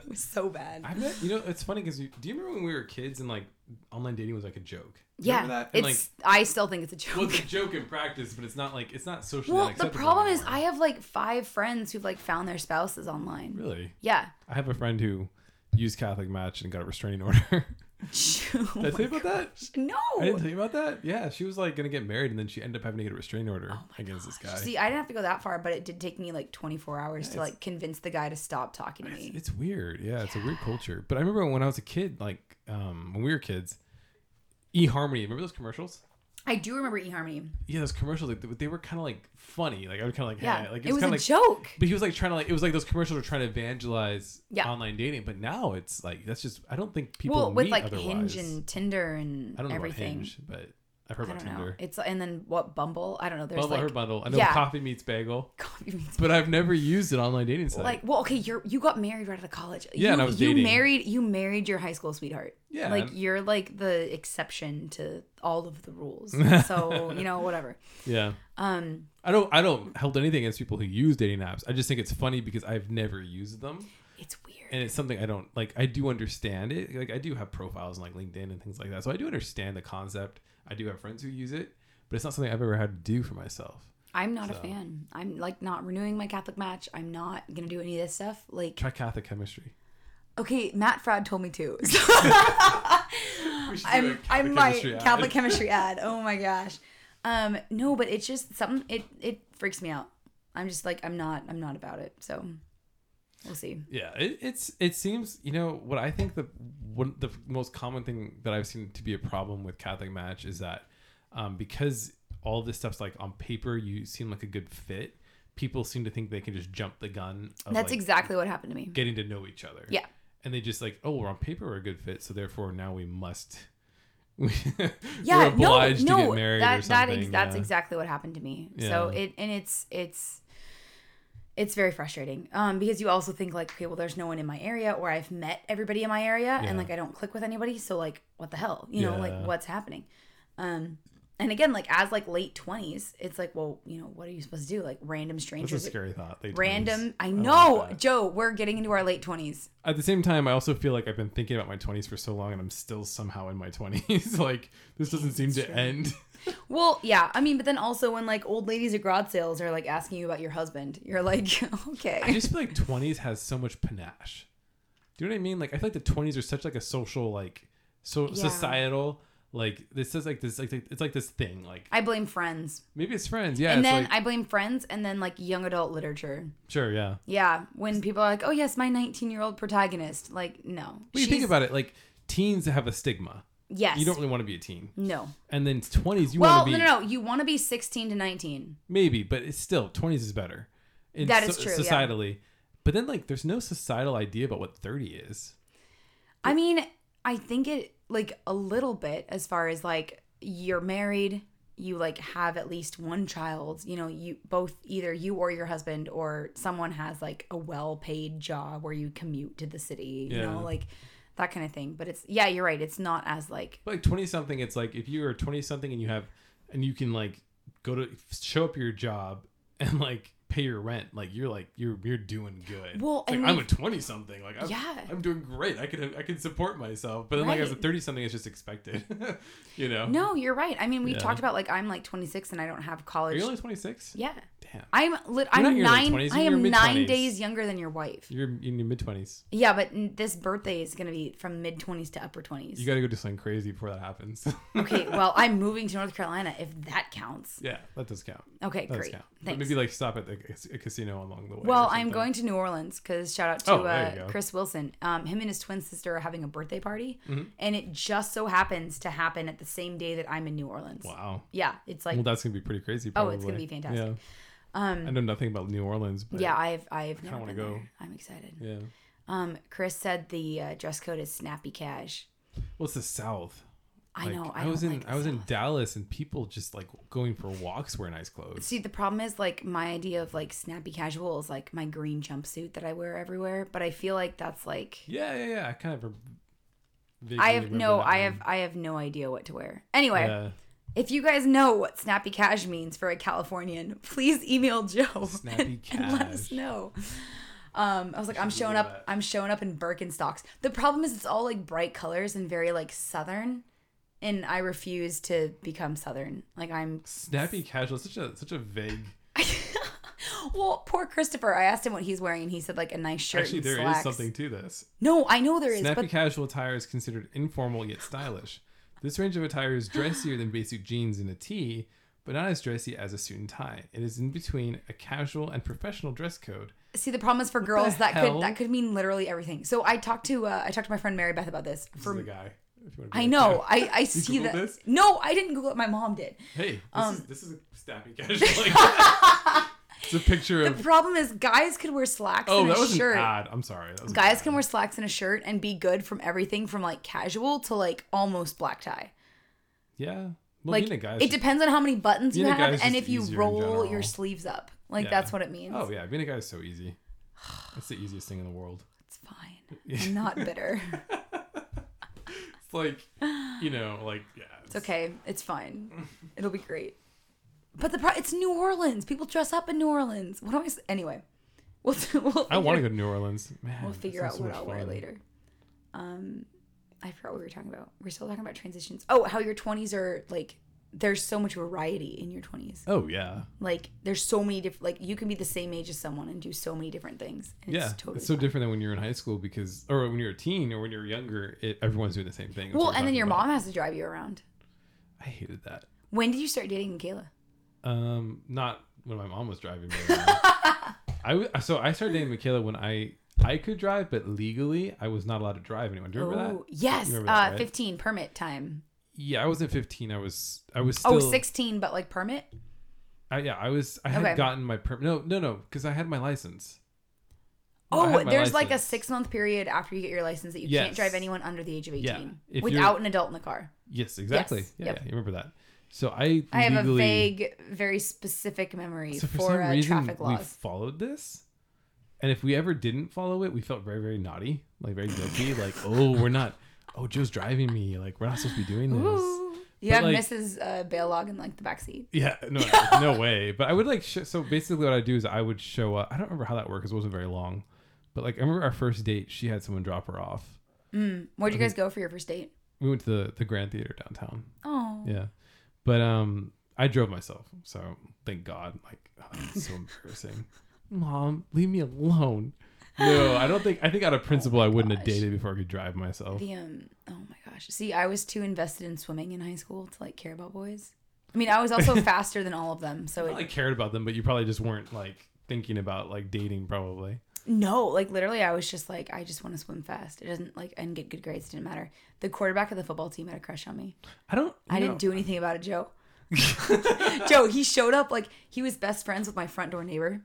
It was so bad. I bet, you know, it's funny because do you remember when we were kids and like online dating was like a joke? Yeah, that? And it's like, I still think it's a joke. Well, it's a joke in practice, but it's not socially acceptable. The problem anymore. Is I have like 5 friends who've like found their spouses online. Really? Yeah. I have a friend who used Catholic Match and got a restraining order. Did I tell you about that? No. I didn't tell you about that? Yeah, she was like going to get married and then she ended up having to get a restraining order against this guy. See, I didn't have to go that far, but it did take me like 24 hours to like convince the guy to stop talking to me. It's weird. Yeah, it's a weird culture. But I remember when I was a kid, like when we were kids, eHarmony, remember those commercials? I do remember eHarmony. Yeah, those commercials, like they were kind of like funny. Like I was kind of like, yeah, hey, like it was kind of like a joke. But he was like trying to like, it was like those commercials were trying to evangelize online dating. But now it's like that's just, I don't think people with like otherwise. Hinge and Tinder and I don't know everything. About Hinge, but I've heard about Tinder. It's and then what, Bumble? I don't know. There's Bumble, like, I heard Bumble. I know Coffee Meets Bagel. But I've never used an online dating site. Like, well, okay, you got married right out of college. Yeah, and I was dating. You married your high school sweetheart. Yeah, like you're like the exception to all of the rules. So you know, whatever. Yeah. I don't hold anything against people who use dating apps. I just think it's funny because I've never used them. It's weird. And it's something I don't like. I do understand it. Like I do have profiles on like LinkedIn and things like that, so I do understand the concept. I do have friends who use it, but it's not something I've ever had to do for myself. I'm not a fan. I'm like not renewing my Catholic Match. I'm not gonna do any of this stuff. Like try Catholic Chemistry. Okay, Matt Fraud told me to. So I'm like Catholic Chemistry ad. Oh my gosh. No, but it's just something. It freaks me out. I'm just like I'm not about it. So we'll see. Yeah, it seems, you know what I think the most common thing that I've seen to be a problem with Catholic Match is that because all this stuff's like on paper, you seem like a good fit. People seem to think they can just jump the gun. That's like, exactly what happened to me. Getting to know each other. Yeah. And they just like, oh, we're on paper, we're a good fit, so therefore now we must. We're obliged to get married or something. That's exactly what happened to me. Yeah. So it's very frustrating because you also think like, okay, well, there's no one in my area, or I've met everybody in my area and like I don't click with anybody, so like what the hell, you know, like what's happening? And again, like as like late 20s, it's like, well, you know, what are you supposed to do? Like random strangers. That's a scary thought. Random. I know, Joe, we're getting into our late 20s. At the same time, I also feel like I've been thinking about my 20s for so long and I'm still somehow in my 20s. Like this doesn't seem to end. Well, yeah. I mean, but then also when like old ladies at garage sales are like asking you about your husband, you're like, okay. I just feel like 20s has so much panache. Do you know what I mean? Like I feel like the 20s are such like a social, like societal. Like this is like this, like it's like this thing. Like I blame Friends. Maybe it's Friends, yeah. And then like, I blame Friends, and then like young adult literature. Sure, yeah. Yeah, when people are like, "Oh yes, my 19-year-old protagonist." Like no. Well, you think about it, like teens have a stigma. Yes. You don't really want to be a teen. No. And then 20s, you want to be. Well, no, you want to be 16 to 19. Maybe, but it's still 20s is better. That is true. Societally, yeah. But then like, there's no societal idea about what 30 is. I mean, I think it. Like a little bit as far as like you're married, you like have at least one child, you know, you both, either you or your husband or someone has like a well-paid job where you commute to the city, you know, like that kind of thing. But it's, yeah, you're right. It's not as like. But like 20 something, it's like if you're 20 something and you can like go to show up your job and like pay your rent, like you're doing good. Well, like, I'm a 20 something, like I'm doing great, I can support myself. But then like as a 30 something, it's just expected. You know? No, you're right. I mean, we talked about like I'm like 26 and I don't have college. Are you only 26? Yeah. Damn. I'm 9 20s, I am 9 days younger than your wife. You're in your mid-20s. Yeah, but this birthday is going to be from mid-20s to upper 20s. You got to go do something crazy before that happens. Okay, well, I'm moving to North Carolina if that counts. Yeah, that does count. Okay, that great. Count. Thanks. Maybe like stop at a casino along the way. Well, I'm going to New Orleans because shout out to Chris Wilson. Him and his twin sister are having a birthday party, and it just so happens to happen at the same day that I'm in New Orleans. Wow. Yeah, it's like. Well, that's going to be pretty crazy probably. Oh, it's going to be fantastic. Yeah. I know nothing about New Orleans, but yeah, I never want to go. I'm excited. Yeah. Chris said the dress code is snappy cash. Well, it's the South. I know. I was in Dallas, and people just like going for walks wear nice clothes. See, the problem is like my idea of like snappy casual is like my green jumpsuit that I wear everywhere. But I feel like that's like yeah. I kind of. I have no idea what to wear. Anyway, if you guys know what snappy cash means for a Californian, please email Joe and let us know. I was like, I'm showing up in Birkenstocks. The problem is it's all like bright colors and very like Southern. And I refuse to become Southern. Like I'm snappy casual. Such a vague. Well, poor Christopher. I asked him what he's wearing, and he said like a nice shirt. Actually, there is something to this. No, I know there is. Snappy casual attire is considered informal yet stylish. This range of attire is dressier than basic jeans and a tee, but not as dressy as a suit and tie. It is in between a casual and professional dress code. See, the problem is for girls that could mean literally everything. So I talked to my friend Mary Beth about this. This is a guy. I know. I see that. This? No, I didn't Google it. My mom did. Hey, this is a snappy casual. Like, it's a picture of... The problem is guys could wear slacks and a shirt. Oh, that was an ad. I'm sorry. Guys can wear slacks and a shirt and be good from everything from like casual to like almost black tie. Yeah. Well, like it depends on how many buttons you have and if you roll your sleeves up. Like that's what it means. Oh yeah, being a guy is so easy. That's the easiest thing in the world. It's fine. I'm not bitter. It's like, yeah. It's okay. It's fine. It'll be great. But it's New Orleans. People dress up in New Orleans. What do I say? Anyway, I want to go to New Orleans. Man, we'll figure out what I'll wear later. I forgot what we were talking about. We're still talking about transitions. Oh, how your 20s are like there's so much variety in your 20s. Oh yeah. Like there's so many different. Like you can be the same age as someone and do so many different things. And yeah, it's so different than when you're in high school or when you're a teen or when you're younger, everyone's doing the same thing. Well, and then your mom has to drive you around. I hated that. When did you start dating Michaela? Not when my mom was driving me around. So I started dating Michaela when I could drive, but legally I was not allowed to drive anyone. Do you remember that? Yes. Remember that, right? 15 permit time. Yeah, I wasn't 15. I was still 16, but like permit. I had gotten my permit. No, because I had my license. There's like a 6-month period after you get your license that you can't drive anyone under the age of 18 without an adult in the car. Yes, exactly. Yes. Yeah, yep. You remember that. So I have a vague, very specific memory for traffic laws. We followed this, and if we ever didn't follow it, we felt very, very naughty, like very guilty, like we're not. Oh, Joe's driving me. Like we're not supposed to be doing this. Ooh. You had like, Mrs. Bailog in like the backseat. Yeah, no way. But I would like so basically what I do is I would show up. I don't remember how that worked because it wasn't very long, but like I remember our first date. She had someone drop her off. Where'd you guys go for your first date? We went to the Grand Theater downtown. Oh. Yeah. But I drove myself, so thank God. Like, that's so embarrassing. Mom, leave me alone. No, I think out of principle, I wouldn't have dated before I could drive myself. Oh my gosh. See, I was too invested in swimming in high school to like care about boys. I mean, I was also faster than all of them, so I cared about them, but you probably just weren't like thinking about like dating, probably. No, like literally, I was just like, I just want to swim fast. It doesn't like and get good grades. It didn't matter. The quarterback of the football team had a crush on me. I didn't do anything about it, Joe. Joe, he showed up like he was best friends with my front door neighbor,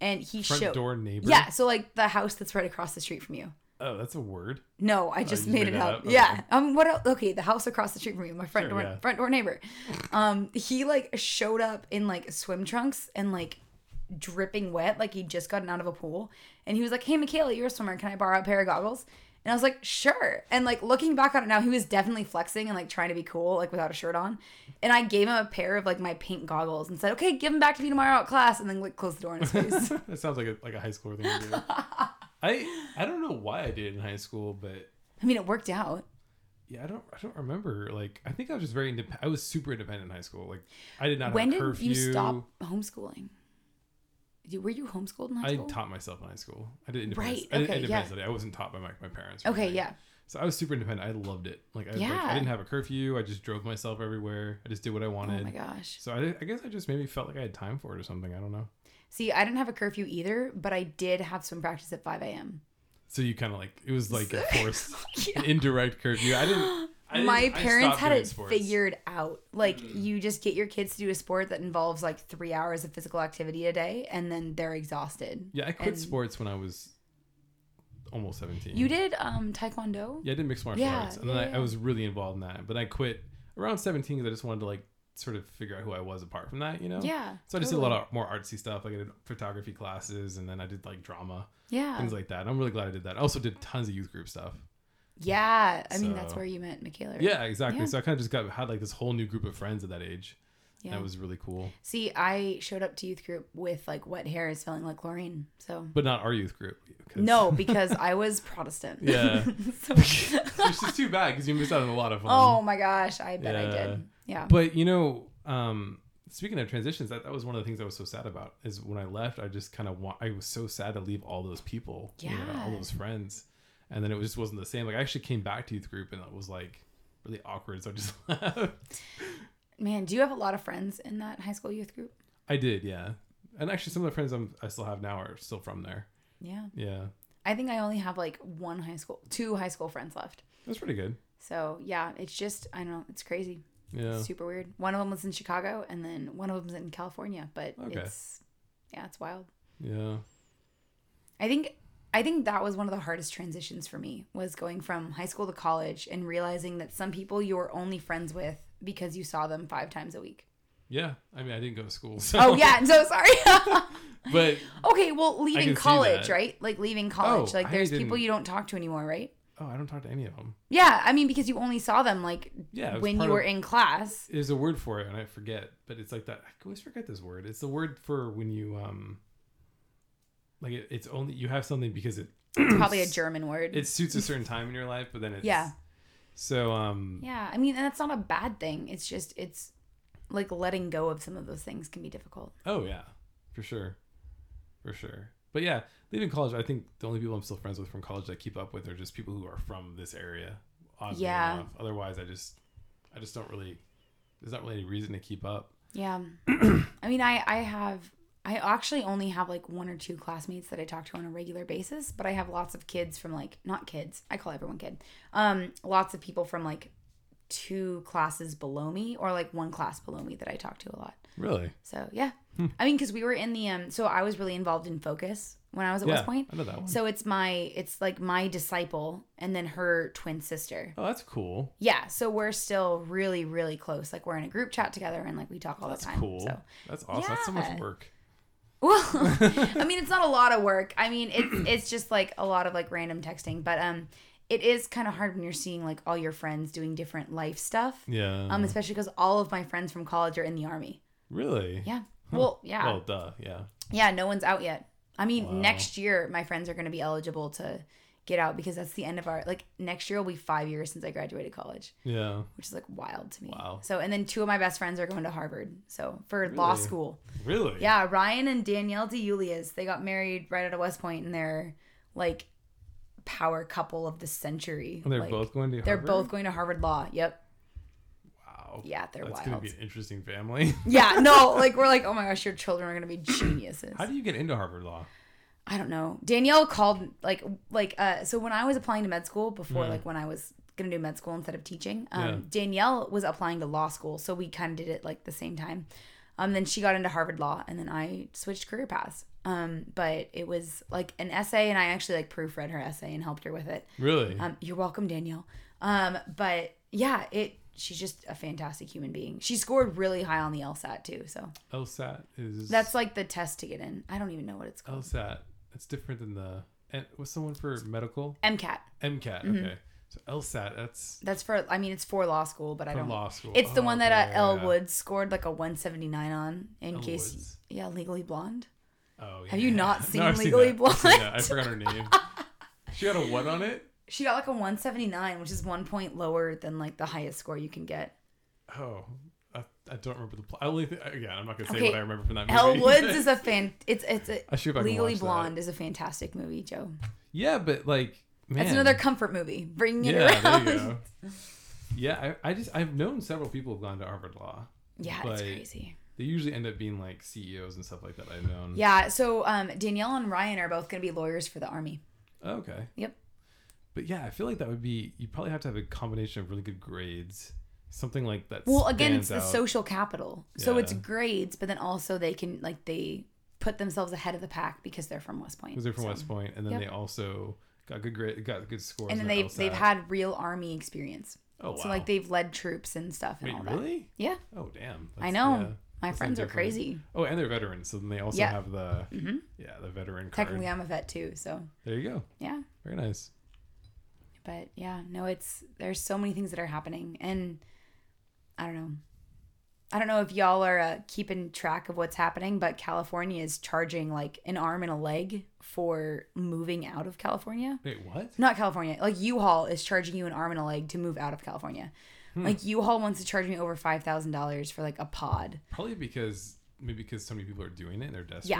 and he showed front door neighbor. Yeah, so like the house that's right across the street from you. Oh, that's a word. No, I just made it up. Okay. Yeah. What else? Okay, the house across the street from you, my front door neighbor. He like showed up in like swim trunks and like. Dripping wet, like he'd just gotten out of a pool, and he was like, "Hey, Michaela, you're a swimmer. Can I borrow a pair of goggles?" And I was like, "Sure." And like looking back on it now, he was definitely flexing and like trying to be cool, like without a shirt on. And I gave him a pair of like my pink goggles and said, "Okay, give them back to me tomorrow at class," and then like closed the door in his face. That sounds like a high schooler thing to do. I don't know why I did in high school, but I mean, it worked out. Yeah, I don't remember. Like, I think I was just very independent. I was super independent in high school. Like, I did not. When have a curfew. Did you stop homeschooling? Were you homeschooled in high school? I taught myself in high school. I did independent study. Okay, I wasn't taught by my parents. Okay, anything. Yeah. So I was super independent. I loved it. Like I didn't have a curfew. I just drove myself everywhere. I just did what I wanted. Oh my gosh. So I guess I just maybe felt like I had time for it or something. I don't know. See, I didn't have a curfew either, but I did have swim practice at 5 a.m. So you kind of like, it was like a forced, indirect curfew. I didn't. My parents had it figured out. Like, you just get your kids to do a sport that involves like 3 hours of physical activity a day, and then they're exhausted. Yeah, I quit sports when I was almost 17. You did taekwondo? Yeah, I did mixed martial arts. And then I was really involved in that. But I quit around 17 because I just wanted to like sort of figure out who I was apart from that, you know? Yeah. So I just did a lot of more artsy stuff. Like I did photography classes, and then I did like drama. Yeah. Things like that. And I'm really glad I did that. I also did tons of youth group stuff. Yeah, I mean, that's where you met Michaela, right? Yeah, exactly. Yeah. So I kind of just had like this whole new group of friends at that age. Yeah. That was really cool. See, I showed up to youth group with like wet hair is smelling like chlorine. So, but not our youth group. No, because I was Protestant. Yeah, so... which is too bad because you missed out on a lot of fun. Oh my gosh, I bet I did. Yeah, but you know, speaking of transitions, that was one of the things I was so sad about. Is when I left, I just kind of I was so sad to leave all those people. Yeah, you know, all those friends. And then it just wasn't the same. Like, I actually came back to youth group and it was like really awkward. So I just left. Man, do you have a lot of friends in that high school youth group? I did, yeah. And actually, some of the friends I still have now are still from there. Yeah. Yeah. I think I only have like two high school friends left. That's pretty good. So, yeah, it's just, I don't know, it's crazy. Yeah. It's super weird. One of them was in Chicago and then one of them was in California. But it's wild. Yeah. I think that was one of the hardest transitions for me, was going from high school to college and realizing that some people you were only friends with because you saw them 5 times a week. Yeah. I mean, I didn't go to school. So. Oh, yeah. I'm so sorry. But okay. Well, leaving college, right? Like leaving college. Oh, like there's people you don't talk to anymore, right? Oh, I don't talk to any of them. Yeah. I mean, because you only saw them like when you were in class. There's a word for it and I forget, but it's like that. I always forget this word. It's the word for when you... like it's only you have something because it's probably a German word. It suits a certain time in your life, but then it's So yeah, I mean, and that's not a bad thing. It's just like letting go of some of those things can be difficult. Oh yeah, for sure. But yeah, leaving college, I think the only people I'm still friends with from college that I keep up with are just people who are from this area. Oddly enough. Otherwise, I just don't really. There's not really any reason to keep up. Yeah. I mean, I actually only have like 1 or 2 classmates that I talk to on a regular basis, but I have lots of kids from like, not kids, I call everyone kid. Lots of people from like 2 classes below me or like 1 class below me that I talk to a lot. Really? So yeah. I mean, cause we were in the, so I was really involved in Focus when I was at West Point. I know that one. So it's like my disciple and then her twin sister. Oh, that's cool. Yeah. So we're still really, really close. Like we're in a group chat together and like we talk all the time. That's cool. So, that's awesome. Yeah. That's so much work. Well, I mean, it's not a lot of work. I mean, it's just like a lot of like random texting, but it is kind of hard when you're seeing like all your friends doing different life stuff. Yeah. Especially because all of my friends from college are in the Army. Really? Yeah. Huh. Well, yeah. Well, duh. Yeah. Yeah. No one's out yet. I mean, Next year my friends are going to be eligible to get out because that's the end of our, like next year will be 5 years since I graduated college. Yeah. Which is like wild to me. Wow. So, and then 2 of my best friends are going to Harvard. So for law school. Really? Yeah. Ryan and Danielle DeJulias, they got married right out of West Point and they're like power couple of the century. And they're like, both going to Harvard? They're both going to Harvard Law. Yep. Wow. Yeah. They're wild. It's going to be an interesting family. Yeah. No, like we're like, oh my gosh, your children are going to be geniuses. How do you get into Harvard Law? I don't know. Danielle called so when I was applying to med school before like when I was going to do med school instead of teaching, Danielle was applying to law school. So we kind of did it like the same time. Then she got into Harvard Law and then I switched career paths. But it was like an essay and I actually like proofread her essay and helped her with it. Really? You're welcome, Danielle. But yeah, she's just a fantastic human being. She scored really high on the LSAT too. So LSAT is that's like the test to get in. I don't even know what it's called. LSAT. It's different than what's the one for medical? MCAT. MCAT, okay. Mm-hmm. So LSAT, that's for, I mean, it's for law school, but I don't. For law school. It's the one that Elle Woods scored like a 179 on in case. Woods. Yeah, Legally Blonde. Oh, yeah. Have you not seen Legally Blonde? Yeah, I forgot her name. She got a what on it? She got like a 179, which is 1 point lower than like the highest score you can get. Oh. I don't remember the plot. I'm not gonna say what I remember from that movie. Elle Woods is a fan. Legally Blonde is a fantastic movie, Joe. Yeah, but like, man, that's another comfort movie. Bringing it around. There you go. Yeah, I've known several people who've gone to Harvard Law. Yeah, it's crazy. They usually end up being like CEOs and stuff like that. I've known. Yeah, so Danielle and Ryan are both gonna be lawyers for the Army. Okay. Yep. But yeah, I feel like that would be, you probably have to have a combination of really good grades, something like that. Well, again, it's the social capital. Yeah. So it's grades, but then also they can, like, they put themselves ahead of the pack because they're from West Point. Because they're from West Point, and then they also got good grade, got good scores. And then they've had real army experience. Oh wow! So like they've led troops and stuff and all that. Really? Yeah. Oh damn! I know. Yeah. My friends are crazy. Oh, and they're veterans, so then they also have the the veteran card. Technically, I'm a vet too, so there you go. Yeah. Very nice. But yeah, no, it's, there's so many things that are happening, and I don't know if y'all are keeping track of what's happening, but California is charging like an arm and a leg for moving out of California. Wait, what? Not California. Like U-Haul is charging you an arm and a leg to move out of California. Like U-Haul wants to charge me over $5,000 for like a pod. Probably because so many people are doing it and they're desperate.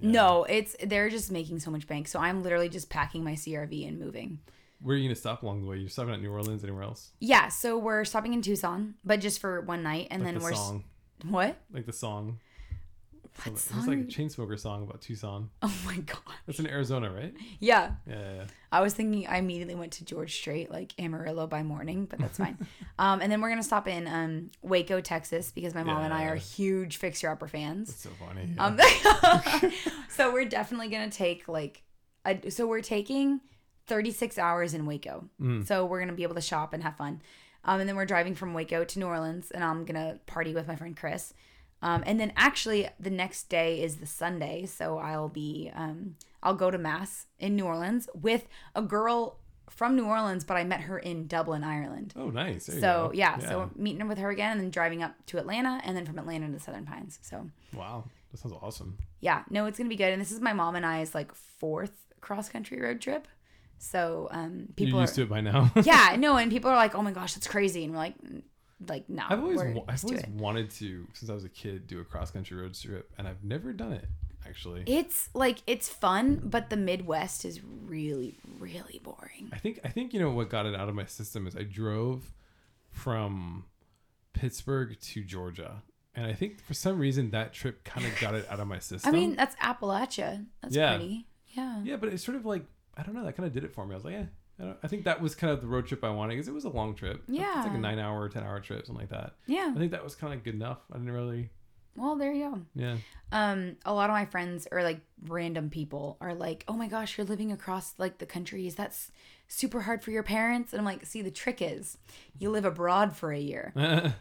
Yeah. No, they're just making so much bank. So I'm literally just packing my CRV and moving. Where are you going to stop along the way? You're stopping at New Orleans, anywhere else? Yeah, so we're stopping in Tucson, but just for one night, and like then the song. What? Like the song. What song? It's like a Chainsmoker song about Tucson. Oh my god. That's in Arizona, right? Yeah. Yeah. I was thinking, I immediately went to George Strait, like Amarillo by morning, but that's fine. And then we're gonna stop in Waco, Texas, because my mom and I are huge Fix Your Upper fans. That's so funny. Yeah. So we're definitely gonna take like, we're taking 36 hours in Waco. So we're going to be able to shop and have fun. And then we're driving from Waco to New Orleans, and I'm going to party with my friend Chris. And then actually the next day is the Sunday. So I'll go to mass in New Orleans with a girl from New Orleans, but I met her in Dublin, Ireland. Oh, nice. So yeah. So meeting with her again and then driving up to Atlanta and then from Atlanta to Southern Pines. So wow. That sounds awesome. Yeah. No, it's going to be good. And this is my mom and I's like fourth cross country road trip. So people are used to it by now. Yeah, no, and people are like, "Oh my gosh, that's crazy," and we're like no. I've always wanted to, since I was a kid, do a cross country road trip, and I've never done it actually. It's like, it's fun, but the Midwest is really, really boring. I think you know what got it out of my system is I drove from Pittsburgh to Georgia. And I think for some reason that trip kind of got it out of my system. I mean, that's Appalachia. That's pretty. Yeah. Yeah, but it's sort of like, I don't know. That kind of did it for me. I was like, I think that was kind of the road trip I wanted, because it was a long trip. Yeah. It's like a 9-hour, 10-hour trip, something like that. Yeah. I think that was kind of good enough. I didn't really. Well, there you go. Yeah. A lot of my friends or like random people are like, "Oh my gosh, you're living across like the country. Is that super hard for your parents?" And I'm like, see, the trick is you live abroad for a year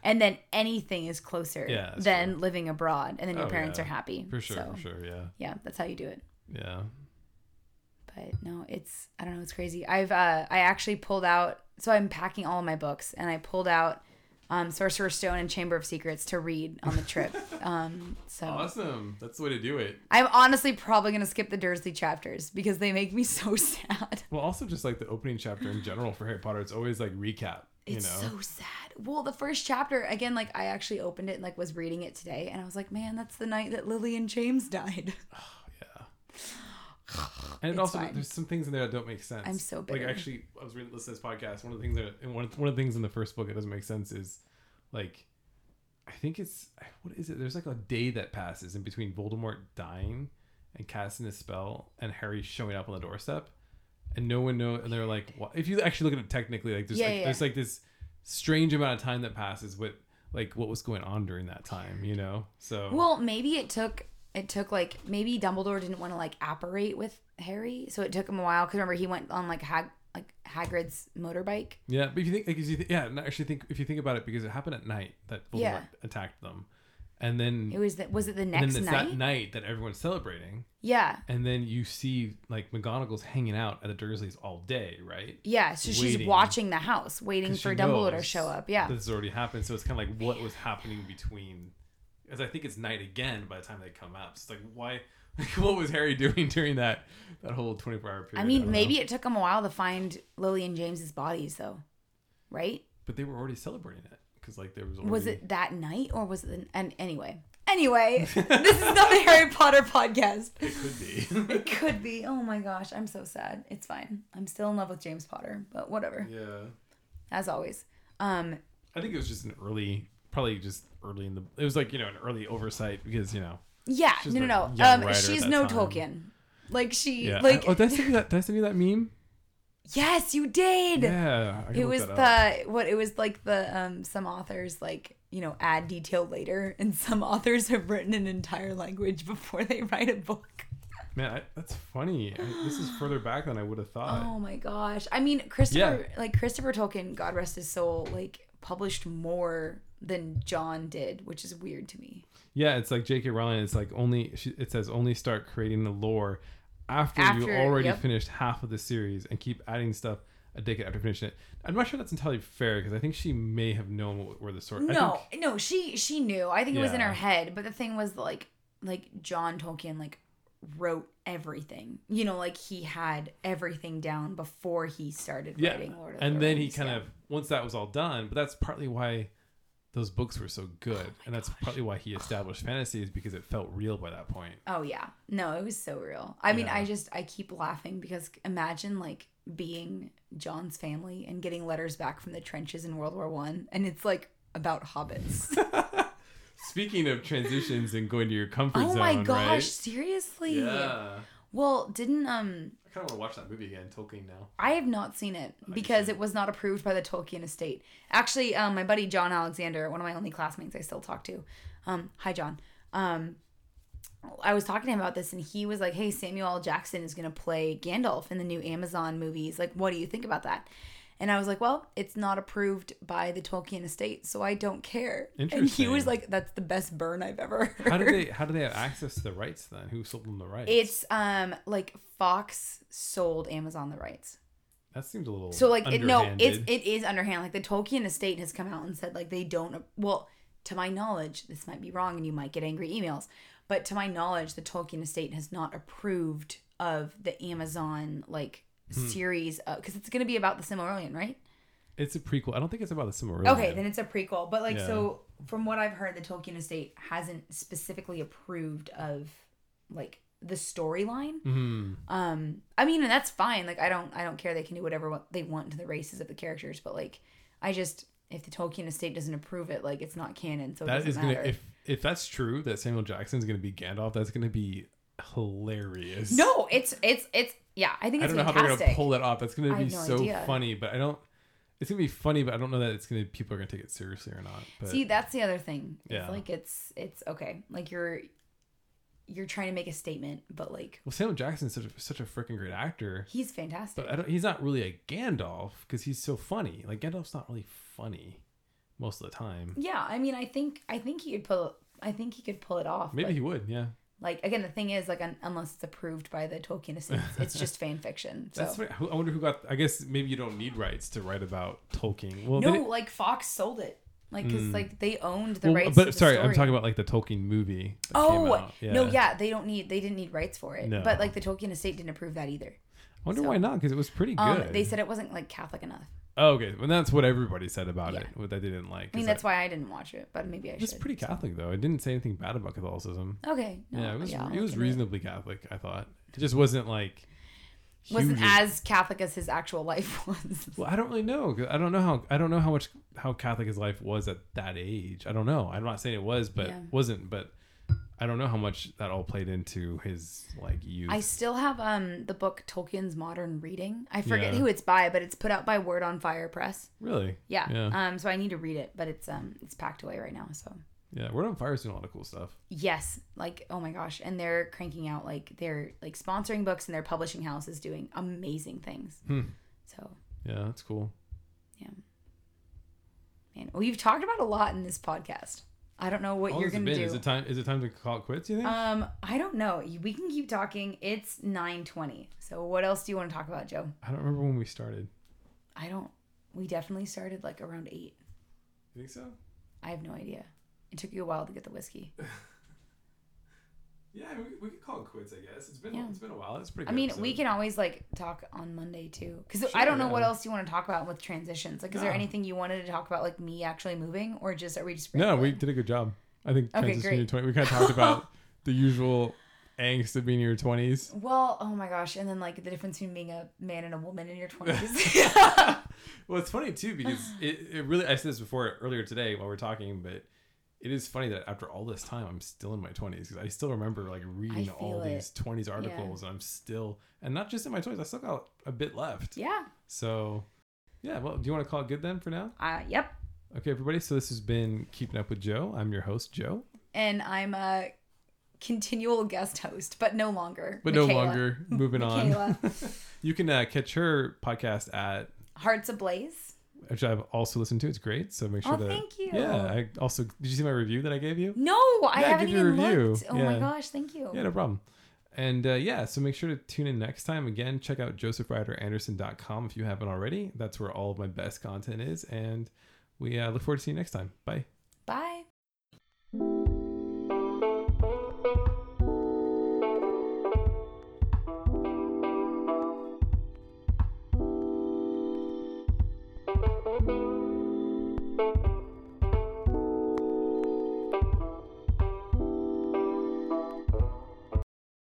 and then anything is closer than living abroad. And then your parents are happy. For sure. So, for sure. Yeah. Yeah. That's how you do it. Yeah. But no, it's, I don't know, it's crazy. I actually pulled out, so I'm packing all of my books, and I pulled out Sorcerer's Stone and Chamber of Secrets to read on the trip. So awesome. That's the way to do it. I'm honestly probably going to skip the Dursley chapters because they make me so sad. Well, also just like the opening chapter in general for Harry Potter, it's always like recap. It's so sad. Well, the first chapter, again, like I actually opened it and like was reading it today, and I was like, man, that's the night that Lily and James died. Oh, yeah. And also, there's some things in there that don't make sense. I'm so bitter. Like, actually, I was listening to this podcast. One of the things in the first book that doesn't make sense is, like, I think it's, what is it? There's like a day that passes in between Voldemort dying and casting his spell and Harry showing up on the doorstep, and no one knows. And they're like, well, if you actually look at it technically, like, there's like this strange amount of time that passes with like what was going on during that time, you know? So well, maybe it took like, maybe Dumbledore didn't want to like apparate with Harry, so it took him a while. Because remember, he went on like Hagrid's motorbike. Yeah, but if you think, if you think about it, because it happened at night that Voldemort attacked them, and then was it the next night? That night that everyone's celebrating. Yeah. And then you see like McGonagall's hanging out at the Dursleys all day, right? Yeah. So she's watching the house, waiting for Dumbledore to show up. Yeah. This has already happened, so it's kind of like what was happening between. As I think it's night again by the time they come up. So it's like, why? Like, what was Harry doing during that whole 24-hour period? I mean, maybe it took him a while to find Lily and James's bodies, though, right? But they were already celebrating it because, like, there was already. Was it that night, or was it? And anyway, this is not the Harry Potter podcast. It could be. Oh my gosh, I'm so sad. It's fine. I'm still in love with James Potter, but whatever. Yeah. As always. I think it was just probably in the, it was like, you know, an early oversight because, you know. Yeah, no. She's no time. Tolkien. Like she, like. Oh, did I send you that meme? Yes, you did. Yeah, I can look that up. Some authors add detail later, and some authors have written an entire language before they write a book. Man, that's funny. This is further back than I would have thought. Oh my gosh! I mean, Christopher Tolkien, God rest his soul, published more than John did, which is weird to me. Yeah, it's like J.K. Rowling. It's like only start creating the lore after you already finished half of the series, and keep adding stuff a decade after finishing it. I'm not sure that's entirely fair, because I think she may have known where the source. No, she knew. I think it was in her head. But the thing was John Tolkien wrote everything. He had everything down before he started writing Lord of the Rings. And then he kind of, once that was all done, but that's partly why those books were so good. Partly why he established fantasy, is because it felt real by that point. Oh, yeah. No, it was so real. I mean, I keep laughing, because imagine being John's family and getting letters back from the trenches in World War I, and it's about hobbits. Speaking of transitions and going to your comfort zone, my gosh, right? Seriously. Yeah. Well, didn't I kind of want to watch that movie again, Tolkien now. I have not seen it because it was not approved by the Tolkien estate. Actually, my buddy John Alexander, one of my only classmates I still talk to. Hi John. I was talking to him about this, and he was like, "Hey, Samuel L. Jackson is going to play Gandalf in the new Amazon movies. What do you think about that?" And I was like, well, it's not approved by the Tolkien estate, so I don't care. Interesting. And he was like, that's the best burn I've ever heard. How do they have access to the rights then? Who sold them the rights? It's Fox sold Amazon the rights. That seems a little underhanded. It is underhand. The Tolkien estate has come out and said they don't. Well, to my knowledge, this might be wrong, and you might get angry emails. But to my knowledge, the Tolkien estate has not approved of the Amazon series, because it's going to be about the Silmarillion, right? It's a prequel. I don't think it's about the Silmarillion. Okay, then it's a prequel. But so from what I've heard, the Tolkien estate hasn't specifically approved of the storyline. Mm-hmm. I mean, and that's fine. I don't care. They can do whatever they want to the races of the characters. But I just, if the Tolkien estate doesn't approve it, it's not canon. So that doesn't matter. If that's true, that Samuel Jackson is going to be Gandalf, that's going to be hilarious. No, it's. Yeah, I think it's fantastic. I don't know how they're going to pull that off. That's going to be funny, but it's going to be funny, but I don't know that people are going to take it seriously or not. But see, that's the other thing. Yeah. It's okay. You're trying to make a statement, but well, Samuel Jackson's such a freaking great actor. He's fantastic. But he's not really a Gandalf, because he's so funny. Gandalf's not really funny most of the time. Yeah, I mean, I think he could pull it off. Maybe he would, yeah. Again, the thing is, unless it's approved by the Tolkien estate, it's just fan fiction. So. That's right. I wonder who got... I guess maybe you don't need rights to write about Tolkien. Well, no, Fox sold it. Because, they owned the rights to the story. I'm talking about, the Tolkien movie that came out. Yeah. No, yeah, they didn't need rights for it. No. But, the Tolkien estate didn't approve that either. I wonder why not, because it was pretty good. They said it wasn't, Catholic enough. Oh, okay. Well, that's what everybody said about it, what they didn't like. I mean, that's why I didn't watch it, but maybe I should. It's pretty Catholic, though. It didn't say anything bad about Catholicism. Okay. No, yeah, it was reasonably Catholic, I thought. It just wasn't, wasn't as Catholic as his actual life was. Well, I don't really know. I don't know how Catholic his life was at that age. I don't know. I'm not saying it was, but wasn't, but I don't know how much that all played into his youth. I still have the book Tolkien's Modern Reading. I forget who it's by, but it's put out by Word on Fire Press. Really? Yeah. So I need to read it, but it's packed away right now. So yeah, Word on Fire is doing a lot of cool stuff. Yes, oh my gosh, and they're cranking out they're sponsoring books, and their publishing house is doing amazing things. So yeah, that's cool. Yeah. Man, we've talked about a lot in this podcast. I don't know what you're going to do. Is it time to call it quits, you think? I don't know. We can keep talking. It's 9:20. So what else do you want to talk about, Joe? I don't remember when we started. We definitely started around 8. You think so? I have no idea. It took you a while to get the whiskey. Yeah, we could call it quits, I guess. It's been a while. It's pretty good. I mean, we can always talk on Monday too, because I don't know what else you want to talk about with transitions. Is there anything you wanted to talk about, me actually moving, or just are we just? No, we did a good job. I think transitioning to 20. We kind of talked about the usual angst of being in your 20s. Well, oh my gosh, and then the difference between being a man and a woman in your 20s. Well, it's funny too, because it really. I said this before earlier today while we were talking, but It is funny that after all this time, I'm still in my 20s because I still remember like reading all these 20s articles, and I'm still, and not just in my 20s, I still got a bit left. Yeah. So, yeah. Well, do you want to call it good then for now? Yep. Okay, everybody. So this has been Keeping Up with Joe. I'm your host, Joe. And I'm a continual guest host, but no longer. But Michaela. No longer. Moving on. You can catch her podcast at Hearts Ablaze, which I've also listened to. It's great. So make sure that. Oh, thank you. Yeah. I also, did you see my review that I gave you? No, yeah, I haven't even looked. Oh my gosh, thank you. Yeah, no problem. And so make sure to tune in next time. Again, check out josephrideranderson.com if you haven't already. That's where all of my best content is. And we look forward to seeing you next time. Bye.